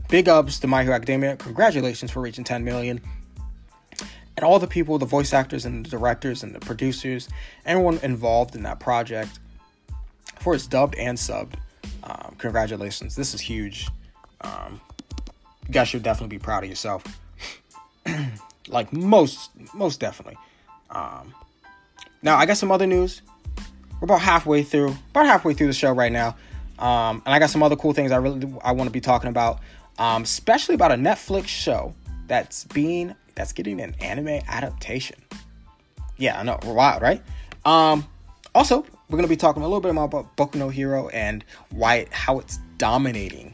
big ups to My Hero Academia. Congratulations for reaching 10 million. And all the people, the voice actors and the directors and the producers, everyone involved in that project, for its dubbed and subbed. Congratulations. This is huge. You guys should definitely be proud of yourself. Like, most definitely. Now, I got some other news. We're about halfway through the show right now. And I got some other cool things I want to be talking about, especially about a Netflix show that's getting an anime adaptation. Yeah, I know, we're wild, right? Also, we're going to be talking a little bit more about Boku no Hero and how it's dominating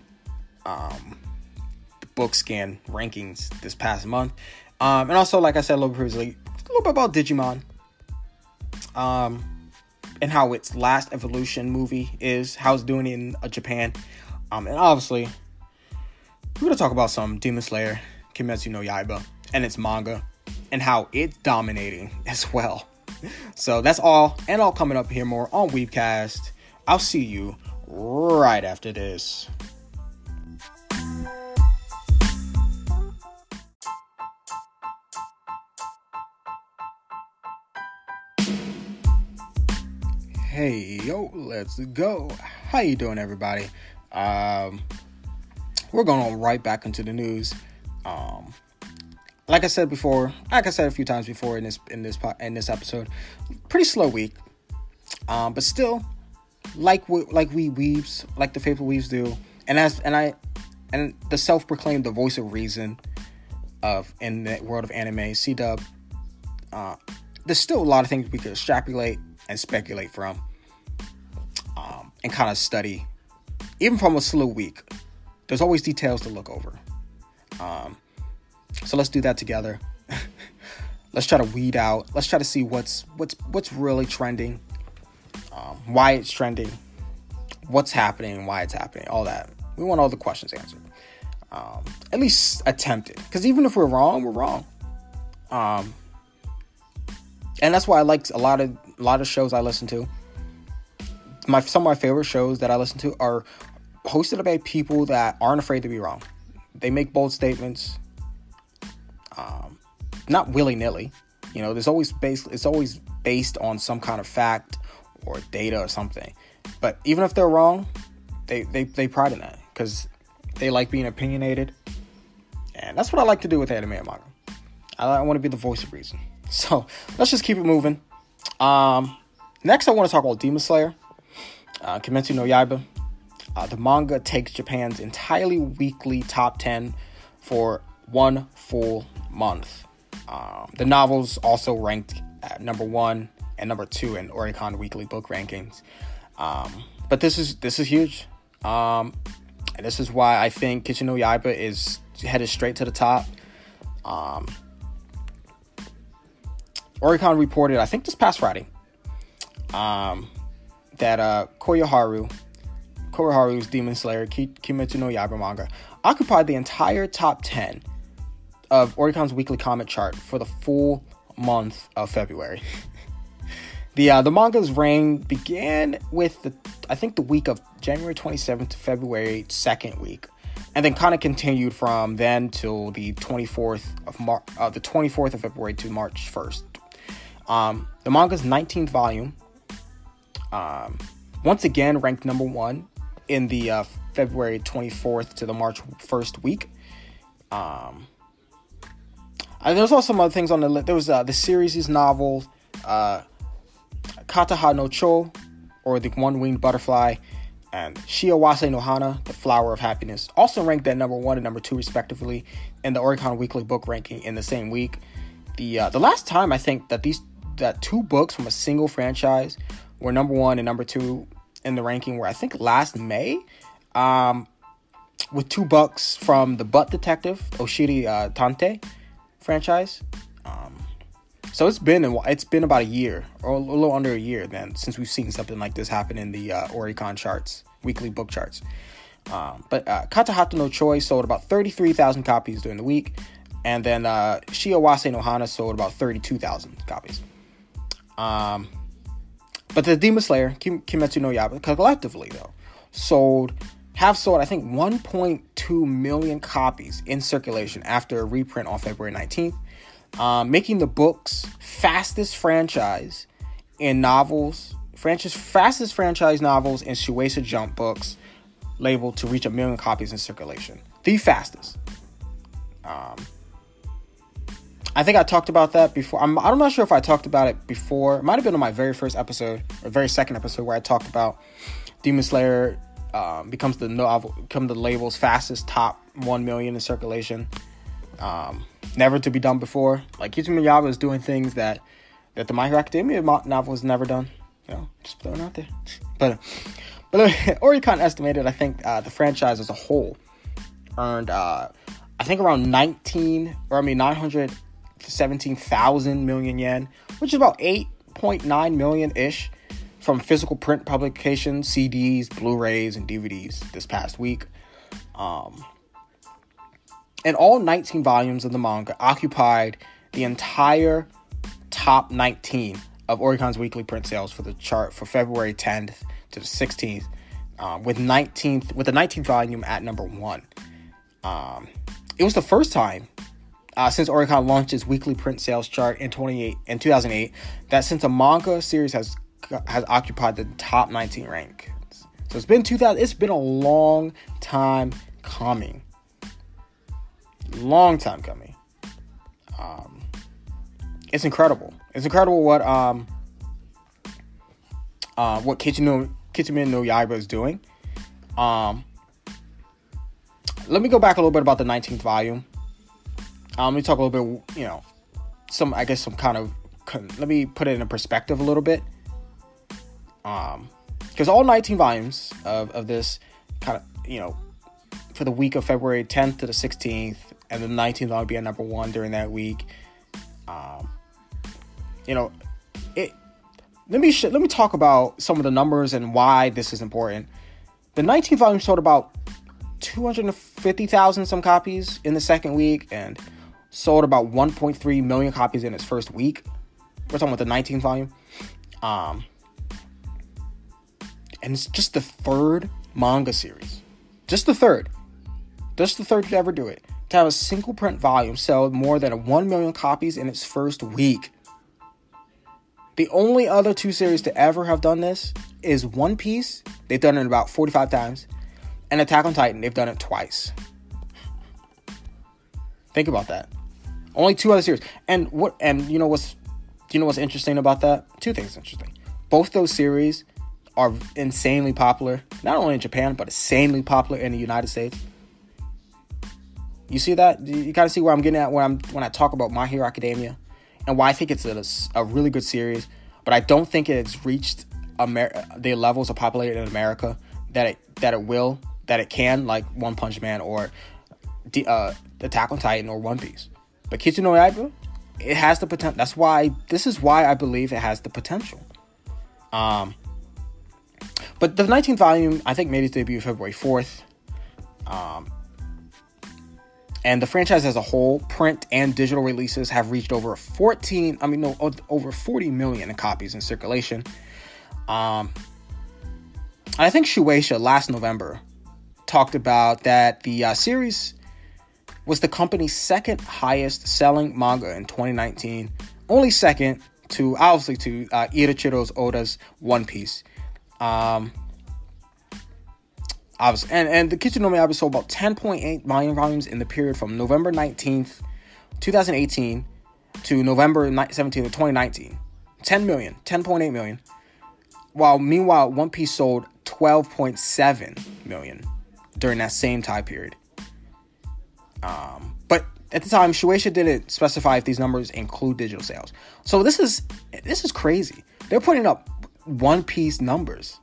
book scan rankings this past month. And also, like I said a little previously, a little bit about Digimon and how its last evolution movie is, how it's doing in Japan. And obviously, we're going to talk about some Demon Slayer, Kimetsu no Yaiba, and its manga, and how it's dominating as well. So that's all, and all coming up here more on Weeb Cast. I'll see you right after this. Hey, yo, let's go. How you doing, everybody? We're going right back into the news. Like I said a few times before in this episode, pretty slow week, but still, like the faithful weebs do, and the self-proclaimed the voice of reason in the world of anime, C Dub. There's still a lot of things we could extrapolate and speculate from, and kind of study, even from a slow week. There's always details to look over. So let's do that together. Let's try to weed out. Let's try to see what's really trending, why it's trending, what's happening, why it's happening, all that. We want all the questions answered. At least attempt it. Because even if we're wrong, we're wrong. And that's why I like a lot of shows I listen to. Some of my favorite shows that I listen to are hosted by people that aren't afraid to be wrong. They make bold statements. Not willy-nilly, you know, it's always based on some kind of fact or data or something, but even if they're wrong, they pride in that because they like being opinionated, and that's what I like to do with anime and manga. I want to be the voice of reason. So let's just keep it moving. Next I want to talk about Demon Slayer, Kimetsu no Yaiba. The manga takes Japan's entirely weekly top 10 for one full month. The novels also ranked at number 1 and number 2 in Oricon weekly book rankings. But this is huge. And this is why I think Kimetsu no Yaiba is headed straight to the top. Oricon reported, I think this past Friday, that Koyoharu's Demon Slayer Kimetsu no Yaiba manga occupied the entire top 10 of Oricon's weekly comic chart for the full month of February. The manga's reign began with the week of January 27th to February 2nd week, and then kind of continued from then till the 24th of February to March 1st. The manga's 19th volume, once again ranked number 1 in the February 24th to the March 1st week. And there's also some other things on the list. There was the series' novel, Kataha no Cho, or The One-Winged Butterfly, and Shiawase no Hana, The Flower of Happiness, also ranked at number 1 and number 2 respectively in the Oricon Weekly Book ranking in the same week. The last time I think that two books from a single franchise were number 1 and number 2 in the ranking were, I think, last May, with 2 books from the Butt Detective Oshiri Tante franchise. So it's been about a year, or a little under a year then, since we've seen something like this happen in the Oricon charts, weekly book charts. But Katahata no Choi sold about 33,000 copies during the week, and then Shiawase no Hana sold about 32,000 copies. But the Demon Slayer, Kimetsu no Yaiba, collectively though, have sold, I think, 1.2 million copies in circulation after a reprint on February 19th, making the book's fastest franchise novels in Shueisha Jump books label to reach 1 million copies in circulation. The fastest. I think I talked about that before. I'm not sure if I talked about it before. It might have been on my very first episode, or very second episode, where I talked about Demon Slayer becomes the novel, become the label's fastest top 1 million in circulation. Never to be done before. Like, Kimetsu no Yaiba is doing things that the My Hero Academia novel has never done. You know, just throwing it out there. But Oricon estimated, I think, the franchise as a whole earned, I think, around 917,000 million yen, which is about 8.9 million-ish from physical print publications, CDs, Blu-rays, and DVDs this past week. And all 19 volumes of the manga occupied the entire top 19 of Oricon's weekly print sales for the chart for February 10th to the 16th, with the 19th volume at number 1. It was the first time since Oricon launched its weekly print sales chart in 2008 that since a manga series has occupied the top 19 rank. So it's been a long time coming. It's incredible. It's incredible what Kimetsu no Yaiba is doing. Let me go back a little bit about the 19th volume. Let me talk a little bit, let me put it in a perspective a little bit. Because all 19 volumes of this kind of, for the week of February 10th to the 16th, and the 19th volume being number 1 during that week. Let me talk about some of the numbers and why this is important. The 19th volume sold about 250,000 some copies in the second week and sold about 1.3 million copies in its first week. We're talking about the 19th volume. And it's just the third manga series. Just the third to ever do it. To have a single print volume sell more than 1 million copies in its first week. The only other 2 series to ever have done this is One Piece. They've done it about 45 times. And Attack on Titan, they've done it twice. Think about that. Only 2 other series. And what's interesting about that? 2 things interesting. Both those series are insanely popular. Not only in Japan, but insanely popular in the United States. You see that? You kind of see where I'm getting at when I talk about My Hero Academia and why I think it's a really good series, but I don't think it's reached the levels of popularity in America that it can, like One Punch Man or Attack on Titan or One Piece. But Kimetsu no Yaiba, it has the potential. This is why I believe it has the potential. But the 19th volume, I think, made its debut February 4th. And the franchise as a whole, print and digital releases have reached over 40 million copies in circulation. And I think Shueisha last November talked about that the series was the company's second highest selling manga in 2019, only second to Eiichiro Oda's One Piece. And the Kimetsu no Yaiba sold about 10.8 million volumes in the period from November 19th, 2018 to November 17th of 2019. 10.8 million. Meanwhile, One Piece sold 12.7 million during that same time period. But at the time, Shueisha didn't specify if these numbers include digital sales. So this is crazy. They're putting up One Piece numbers.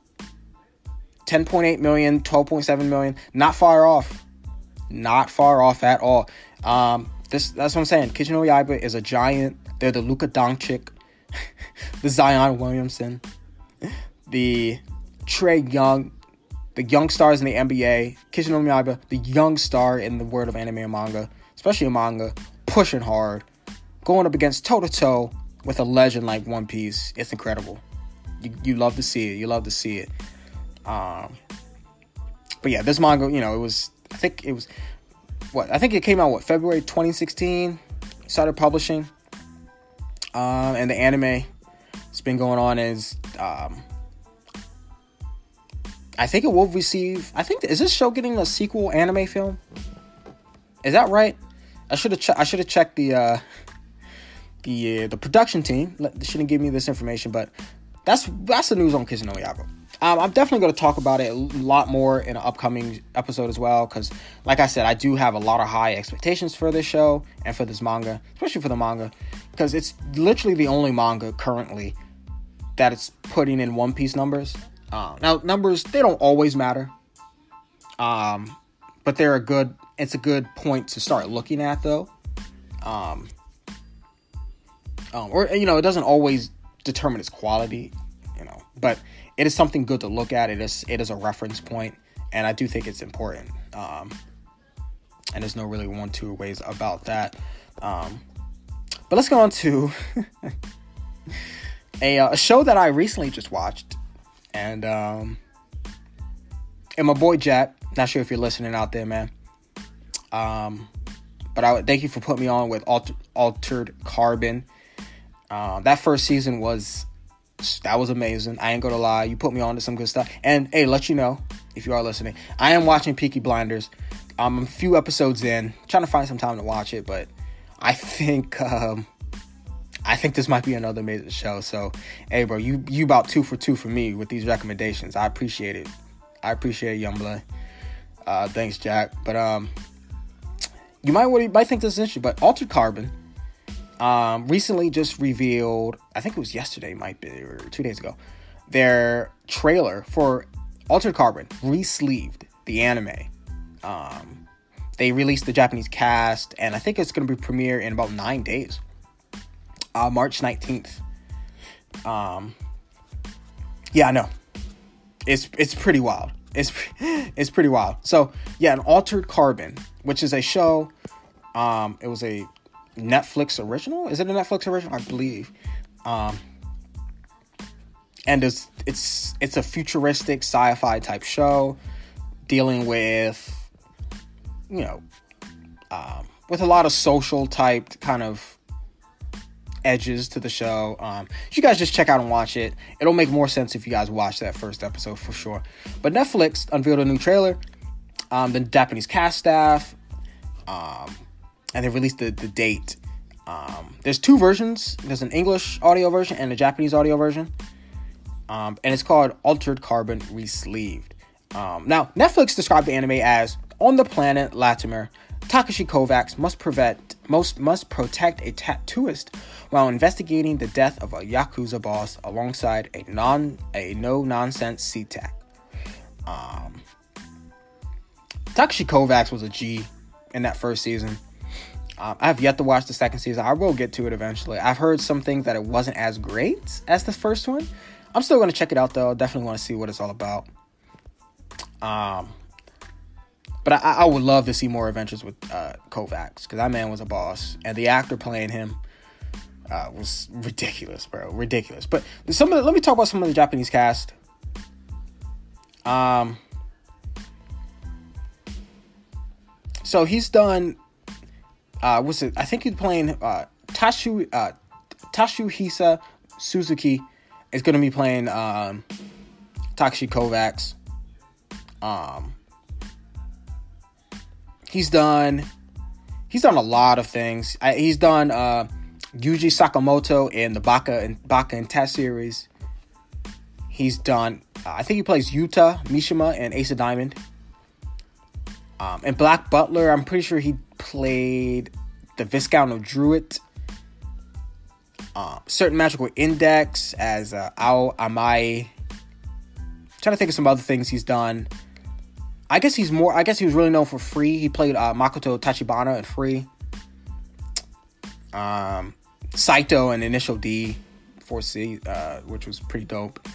10.8 million, 12.7 million, not far off at all. That's what I'm saying. Kimetsu no Yaiba is a giant. They're the Luka Doncic, the Zion Williamson, the Trey Young, the young stars in the NBA. Kimetsu no Yaiba, the young star in the world of anime and manga, especially in manga, pushing hard, going up against toe-to-toe with a legend like One Piece. It's incredible. You love to see it. But yeah, this manga, it came out February 2016, started publishing, and the anime it's been going on is, I think it will receive, is this show getting a sequel anime film? Is that right? I should have checked the production team. They shouldn't give me this information, but that's the news on Kimetsu no Yaiba. I'm definitely going to talk about it a lot more in an upcoming episode as well, because like I said, I do have a lot of high expectations for this show and for this manga, especially for the manga, because it's literally the only manga currently that it's putting in One Piece numbers. Now, numbers, they don't always matter, but they're a good point to start looking at, though. It doesn't always determine its quality, but it is something good to look at. It is a reference point, and I do think it's important. And there's no really one, two ways about that. But let's go on to a show that I recently just watched, and my boy Jack. Not sure if you're listening out there, man. But I thank you for putting me on with Altered Carbon. That first season was amazing. I ain't gonna lie, you put me on to some good stuff. And hey, let you know, if you are listening, I am watching Peaky Blinders. I'm a few episodes in, trying to find some time to watch it, but I think this might be another amazing show. So hey bro, you about 2 for 2 for me with these recommendations. I appreciate it. I appreciate it, Youngblood. Thanks, Jack. But you might think this is interesting, but Altered Carbon recently just revealed, I think it was yesterday, might be, or 2 days ago, their trailer for Altered Carbon Resleeved, the anime. They released the Japanese cast, and I think it's going to be premiere in about 9 days, March 19th. Yeah, I know, it's pretty wild. It's pretty wild. So yeah, an Altered Carbon, which is a show. It was a Netflix original? Is it a Netflix original? I believe. And it's a futuristic sci-fi type show dealing with, with a lot of social type kind of edges to the show. You guys just check out and watch it. It'll make more sense if you guys watch that first episode for sure. But Netflix unveiled a new trailer. The Japanese cast staff. And they released the date. There's two versions. There's an English audio version and a Japanese audio version. And it's called Altered Carbon Resleeved. Now, Netflix described the anime as, on the planet Latimer, Takeshi Kovacs must protect a tattooist while investigating the death of a Yakuza boss alongside a no-nonsense C-tac. Takeshi Kovacs was a G in that first season. I have yet to watch the second season. I will get to it eventually. I've heard some things that it wasn't as great as the first one. I'm still going to check it out, though. I definitely want to see what it's all about. But I would love to see more adventures with Kovacs, because that man was a boss. And the actor playing him was ridiculous, bro. Ridiculous. But let me talk about some of the Japanese cast. So he's done... I think he's playing Tatsuhisa Suzuki is going to be playing Takeshi Kovacs. He's done a lot of things. He's done Yuji Sakamoto in the Baka and Tet series. He's done. I think he plays Yuta Mishima in Ace of Diamond. And Black Butler, I'm pretty sure he played the Viscount of Druid. Certain Magical Index as Ao Amai. Trying to think of some other things he's done. I guess he was really known for Free. He played Makoto Tachibana in Free. Saito in Initial D, 4C, which was pretty dope.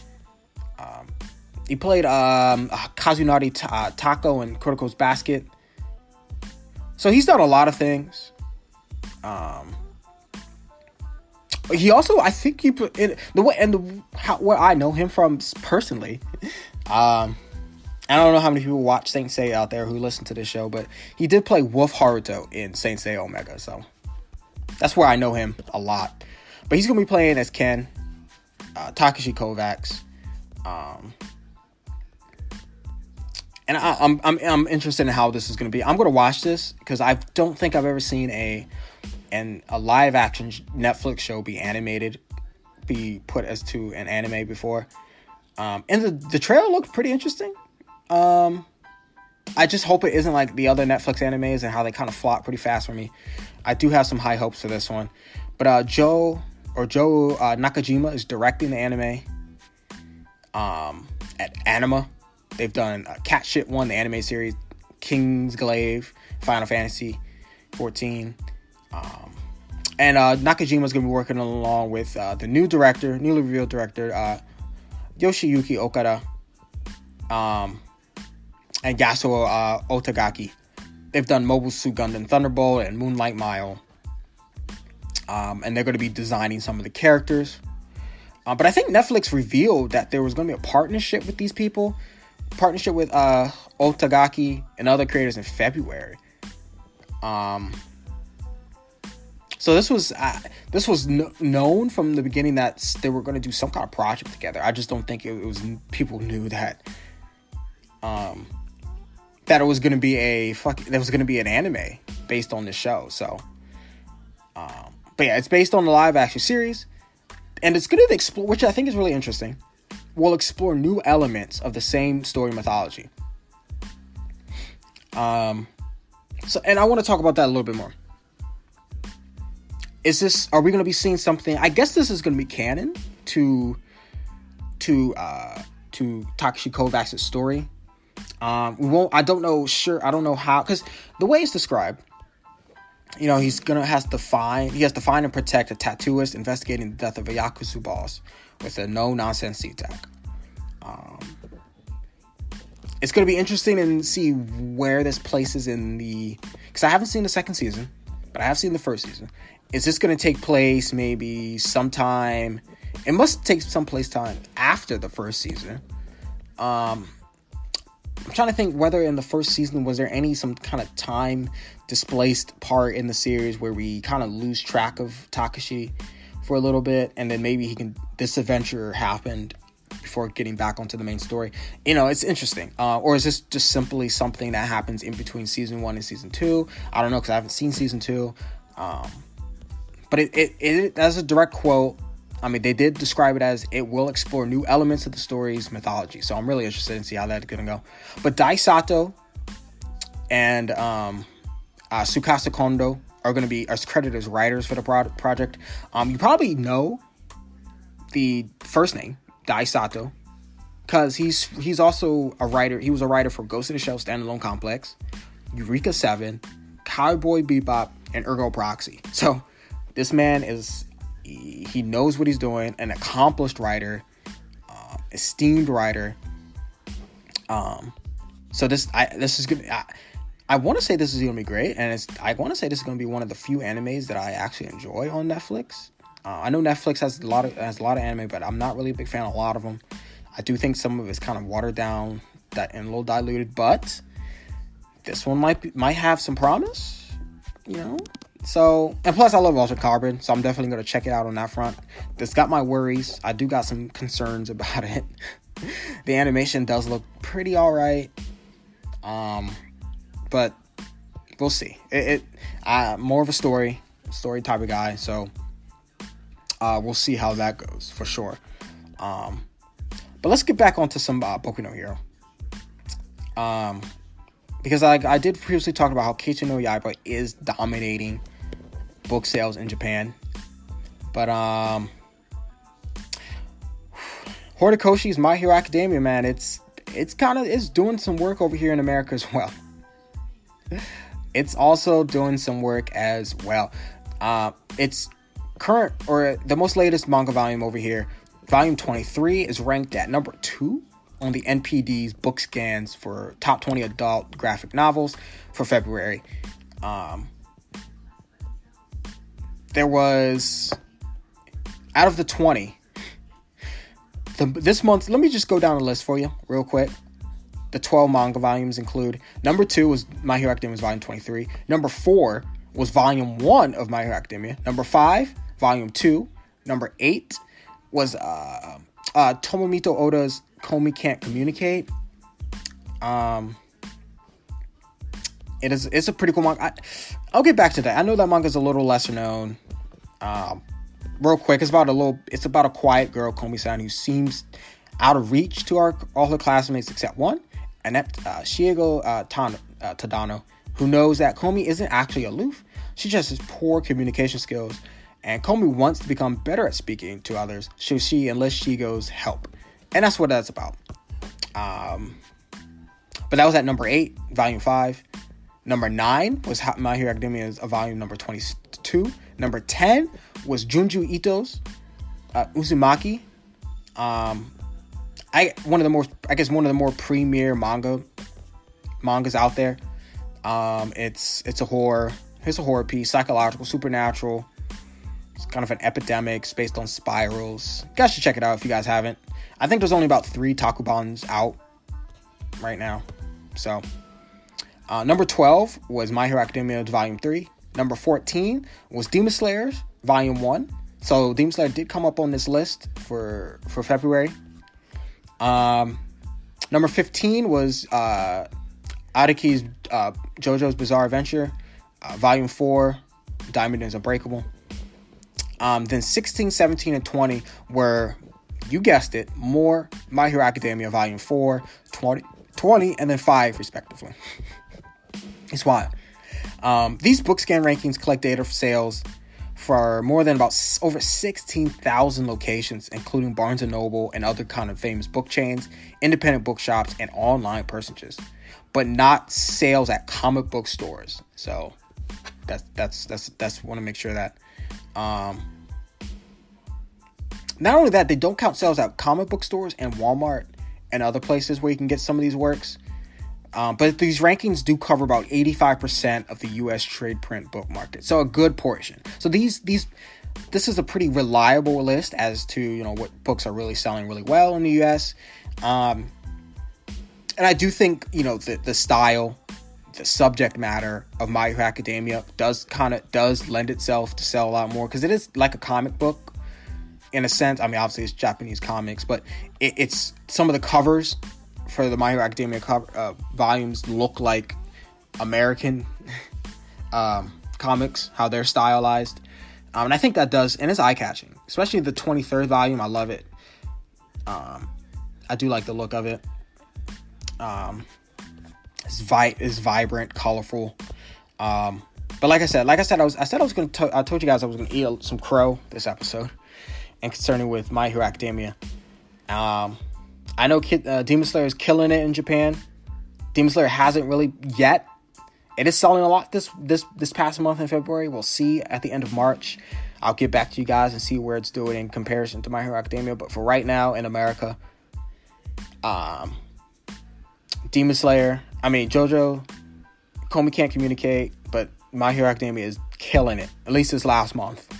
He played Kazunari Tako in Kuroko's Basket. So he's done a lot of things. He also, I think he put in the way and the how where I know him from personally. I don't know how many people watch Saint Seiya out there who listen to this show, but he did play Wolf Haruto in Saint Seiya Omega, so that's where I know him a lot. But he's gonna be playing as Ken, Takeshi Kovacs. And I'm interested in how this is going to be. I'm going to watch this because I don't think I've ever seen a live action Netflix show be put as to an anime before. And the trailer looked pretty interesting. I just hope it isn't like the other Netflix animes and how they kind of flop pretty fast for me. I do have some high hopes for this one. But Joe Nakajima is directing the anime at Anima. They've done Cat Shit 1, the anime series, King's Glaive, Final Fantasy 14. And Nakajima's going to be working along with the newly revealed director, Yoshiyuki Okada, and Yasuo Otagaki. They've done Mobile Suit Gundam Thunderbolt and Moonlight Mile. And they're going to be designing some of the characters. But I think Netflix revealed that there was going to be a partnership with these people. Partnership with Otagaki and other creators in February. So this was known from the beginning that they were going to do some kind of project together. I just don't think it was people knew that that it was going to be an anime based on this show. So, but yeah, it's based on the live action series, and it's going to explore, which I think is really interesting. We'll explore new elements of the same story mythology. So, and I want to talk about that a little bit more. Are we going to be seeing something? I guess this is going to be canon to Takeshi Kovacs' story. I don't know how, because the way it's described, you know, he has to find and protect a tattooist investigating the death of a Yakuza boss with a no-nonsense attack. It's going to be interesting and see where this places because I haven't seen the second season, but I have seen the first season. Is this going to take place maybe sometime? It must take time after the first season. I'm trying to think whether in the first season was there some kind of time displaced part in the series where we kind of lose track of Takeshi for a little bit, and then maybe this adventure happened before getting back onto the main story. You know, it's interesting. Or is this just simply something that happens in between season 1 and season 2? I don't know, because I haven't seen season 2. But it that's a direct quote. I mean, they did describe it as it will explore new elements of the story's mythology. So I'm really interested in see how that's going to go. But Dai Sato and Tsukasa Kondo are going to be credited as writers for the project. You probably know the first name, Dai Sato, because he's also a writer. He was a writer for Ghost in the Shell Standalone Complex, Eureka 7, Cowboy Bebop, and Ergo Proxy. So this man he knows what he's doing, an accomplished writer, esteemed writer. So I want to say this is going to be great. And I want to say this is going to be one of the few animes that I actually enjoy on Netflix. I know Netflix has a lot of anime, but I'm not really a big fan of a lot of them. I do think some of it's kind of watered down and a little diluted, but this one might have some promise, you know? So, and plus I love Altered Carbon, so I'm definitely going to check it out on that front. This got my worries. I do got some concerns about it. The animation does look pretty alright. But we'll see. More of a story type of guy, so we'll see how that goes for sure. But let's get back onto some Boku no Hero. Because I did previously talk about how Kimetsu no Yaiba is dominating book sales in Japan. But Horikoshi's My Hero Academia, man, it's doing some work over here in America as well. It's also doing some work as well. It's current, or the most latest manga volume over here, volume 23, is ranked at number 2 on the NPD's book scans for top 20 adult graphic novels for February. There was, out of the 20, this month, let me just go down the list for you real quick. The 12 manga volumes include, number 2 was My Hero Academia was volume 23. Number 4 was volume 1 of My Hero Academia. Number 5, volume 2. Number 8 was Tomomito Oda's Komi Can't Communicate. It's a pretty cool manga. I'll get back to that. I know that manga's a little lesser known. Real quick, it's about a quiet girl, Komi-san, who seems out of reach to all her classmates except one, and that's Shiego Tadano, who knows that Komi isn't actually aloof. She just has poor communication skills, and Komi wants to become better at speaking to others, so she enlists Shigo's help. And that's what that's about. But that was at number 8, volume 5. Number 9 was My Hero Academia's volume number 22. Number 10 was Junji Ito's Uzumaki. One of the more premier mangas out there. It's a horror piece, psychological, supernatural. It's kind of an epidemic. It's based on spirals. You guys should check it out if you guys haven't. I think there's only about 3 Takubans out right now. So, number 12 was My Hero Academia Volume 3. Number 14 was Demon Slayer Volume 1. So, Demon Slayer did come up on this list for February. Number 15 was Araki's JoJo's Bizarre Adventure, Volume 4, Diamond is Unbreakable. Then 16, 17, and 20 were, you guessed it, more My Hero Academia Volume 4, 20, and then 5, respectively. It's wild. These BookScan rankings collect data for sales for more than over 16,000 locations, including Barnes & Noble and other kind of famous book chains, independent bookshops, and online purchases, but not sales at comic book stores. So that's want to make sure that. Not only that, they don't count sales at comic book stores and Walmart and other places where you can get some of these works. But these rankings do cover about 85% of the U.S. trade print book market, so a good portion. So this is a pretty reliable list as to, you know, what books are really selling really well in the U.S. And I do think, you know, the style, the subject matter of My Hero Academia does lend itself to sell a lot more, because it is like a comic book in a sense. I mean, obviously it's Japanese comics, but it's some of the covers for the My Hero Academia volumes look like American comics, how they're stylized. And I think that does, and it's eye-catching, especially the 23rd volume. I love it. I do like the look of it. It's vibrant, colorful. But I told you guys I was gonna eat some crow this episode, and concerning with My Hero Academia. I know Demon Slayer is killing it in Japan. Demon Slayer hasn't really yet. It is selling a lot this past month in February. We'll see at the end of March. I'll get back to you guys and see where it's doing in comparison to My Hero Academia. But for right now in America, JoJo, Komi Can't Communicate, but My Hero Academia is killing it, at least this last month,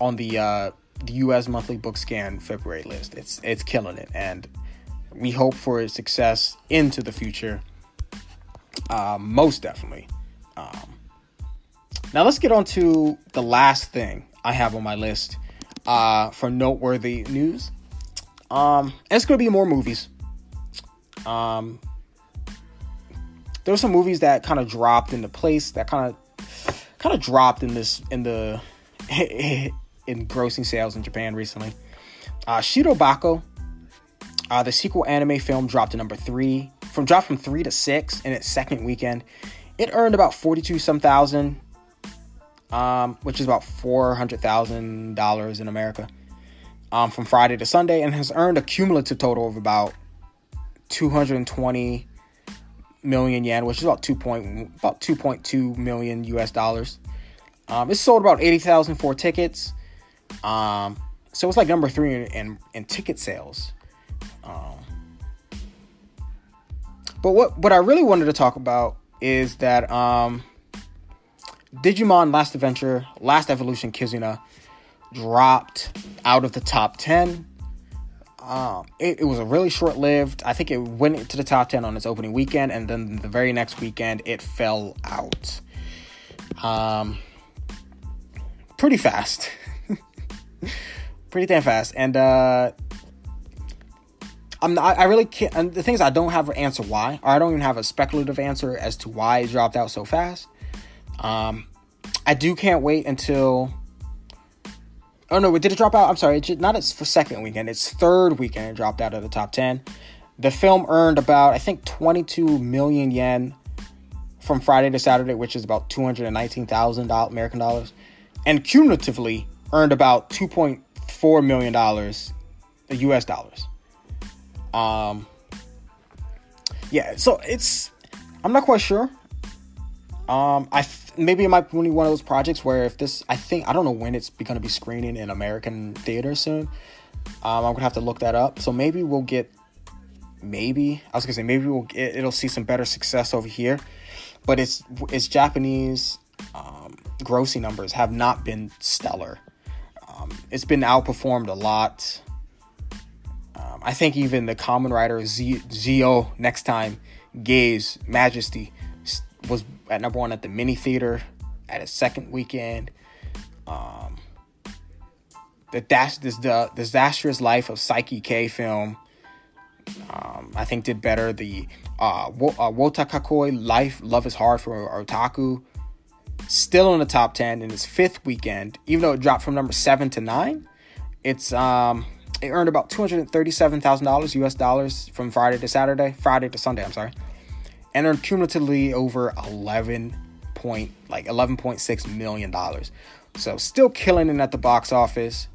on the U.S. monthly book scan February list. It's killing it, and we hope for its success into the future, most definitely. Now let's get on to the last thing I have on my list for noteworthy news. And it's going to be more movies. There were some movies that kind of dropped into place, that kind of dropped in the engrossing sales in Japan recently. Shiro Bako, the sequel anime film, dropped to number 3, dropped from 3 to 6 in its second weekend. It earned about 42,000, which is about $400,000 in America, from Friday to Sunday, and has earned a cumulative total of about 220 million yen, which is about 2.2 million US dollars. It's sold about 80,004 tickets. So it's like number 3 in ticket sales. But what I really wanted to talk about is that Digimon Last Adventure, Last Evolution Kizuna dropped out of the top 10. It was a really short-lived. I think it went into the top 10 on its opening weekend, and then the very next weekend it fell out. Pretty fast. Pretty damn fast. And I really can't, and the things I don't have an answer why, or I don't even have a speculative answer as to why it dropped out so fast. I can't wait until Oh no, did it drop out? I'm sorry, it's not its second weekend, its third weekend it dropped out of the top 10. The film earned about, I think, 22 million yen from Friday to Saturday, which is about $219,000 American dollars, and cumulatively earned about $2.4 million US dollars. Yeah, so it's, I'm not quite sure. Maybe it might be one of those projects where if this, I don't know when it's going to be screening in American theater soon. I'm going to have to look that up. So maybe we'll get, it'll see some better success over here, but it's Japanese, grossing numbers have not been stellar. It's been outperformed a lot. I think even the common writer Zio next time Gay's Majesty was at number one at the mini theater at its second weekend. The Disastrous Life of Psyche K film, I think did better. The Wotakakoi Life Love is Hard for Otaku, still in the top 10 in its fifth weekend, even though it dropped from number 7 to 9. It's it earned about $237,000 US dollars from Friday to Sunday, I'm sorry, and earned cumulatively over $11.6 million. So still killing it at the box office.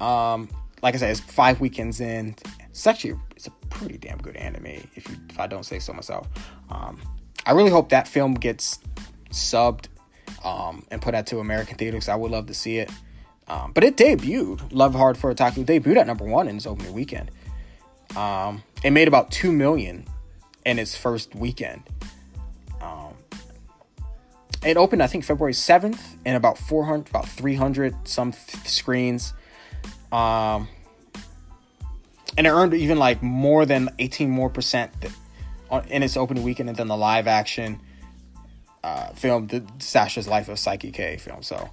Like I said, it's 5 weekends in. It's a pretty damn good anime, if I don't say so myself. I really hope that film gets subbed and put out to American theaters. I would love to see it. But it debuted. Love Hard for Otaku debuted at number 1 in its opening weekend. It made about $2 million in its first weekend. It opened, I think, February 7th in about 300 some screens. And it earned even like more than 18% in its opening weekend than the live action film, the Disastrous Life of Psyche K film. So,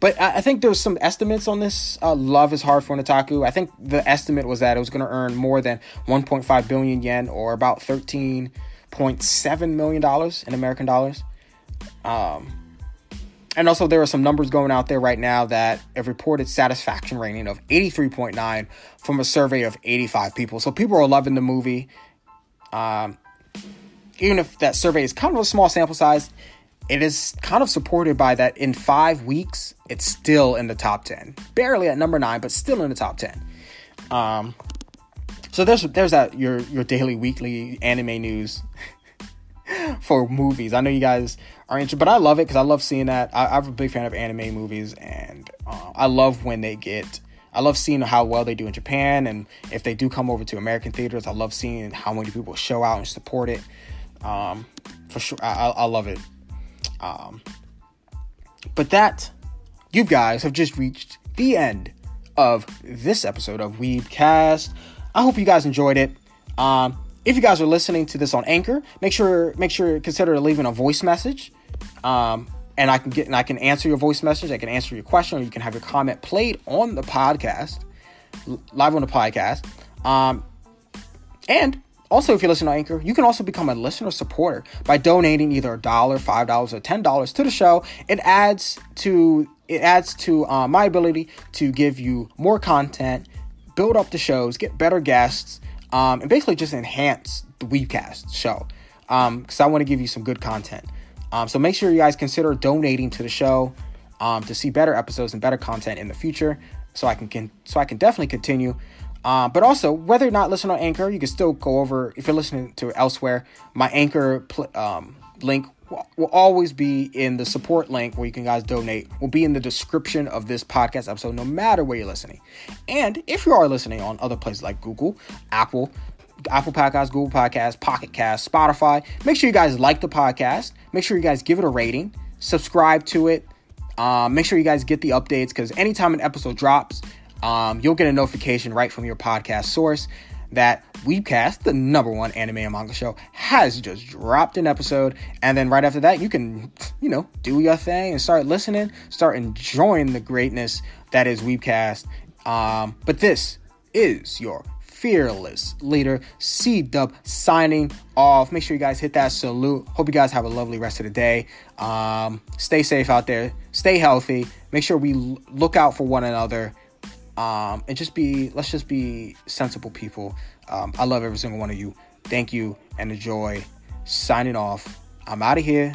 but I think there's some estimates on this. Love is Hard for an Otaku. I think the estimate was that it was going to earn more than 1.5 billion yen, or about $13.7 million in American dollars. And also there are some numbers going out there right now that have reported satisfaction rating of 83.9 from a survey of 85 people. So people are loving the movie. Even if that survey is kind of a small sample size, it is kind of supported by that in 5 weeks, it's still in the top 10. Barely at number 9, but still in the top 10. So there's that your daily, weekly anime news for movies. I know you guys are interested, but I love it because I love seeing that. I'm a big fan of anime movies, and I love when they get... I love seeing how well they do in Japan, and if they do come over to American theaters, I love seeing how many people show out and support it. For sure, I love it. But that, you guys have just reached the end of this episode of Weeb Cast. I hope you guys enjoyed it. If you guys are listening to this on Anchor, make sure consider leaving a voice message. And I can answer your voice message. I can answer your question, or you can have your comment played on the podcast, live on the podcast. And also, if you listen to Anchor, you can also become a listener supporter by donating either $1, $5, or $10 to the show. It adds to my ability to give you more content, build up the shows, get better guests, and basically just enhance the Weebcast show, because I want to give you some good content. So make sure you guys consider donating to the show to see better episodes and better content in the future, so I can definitely continue. But also, whether you're not listening on Anchor, you can still go over, if you're listening to elsewhere, my Anchor link will always be in the support link where you can guys donate, will be in the description of this podcast episode, no matter where you're listening. And if you are listening on other places like Google, Apple Podcasts, Google Podcasts, Pocket Cast, Spotify, make sure you guys like the podcast. Make sure you guys give it a rating, subscribe to it. Make sure you guys get the updates, because anytime an episode drops, you'll get a notification right from your podcast source that Weebcast, the number one anime and manga show, has just dropped an episode. And then right after that, you can, do your thing and start listening, start enjoying the greatness that is Weebcast. But this is your fearless leader, C Dub, signing off. Make sure you guys hit that salute. Hope you guys have a lovely rest of the day. Stay safe out there. Stay healthy. Make sure we look out for one another. And let's just be sensible people. I love every single one of you. Thank you and enjoy. Signing off. I'm out of here.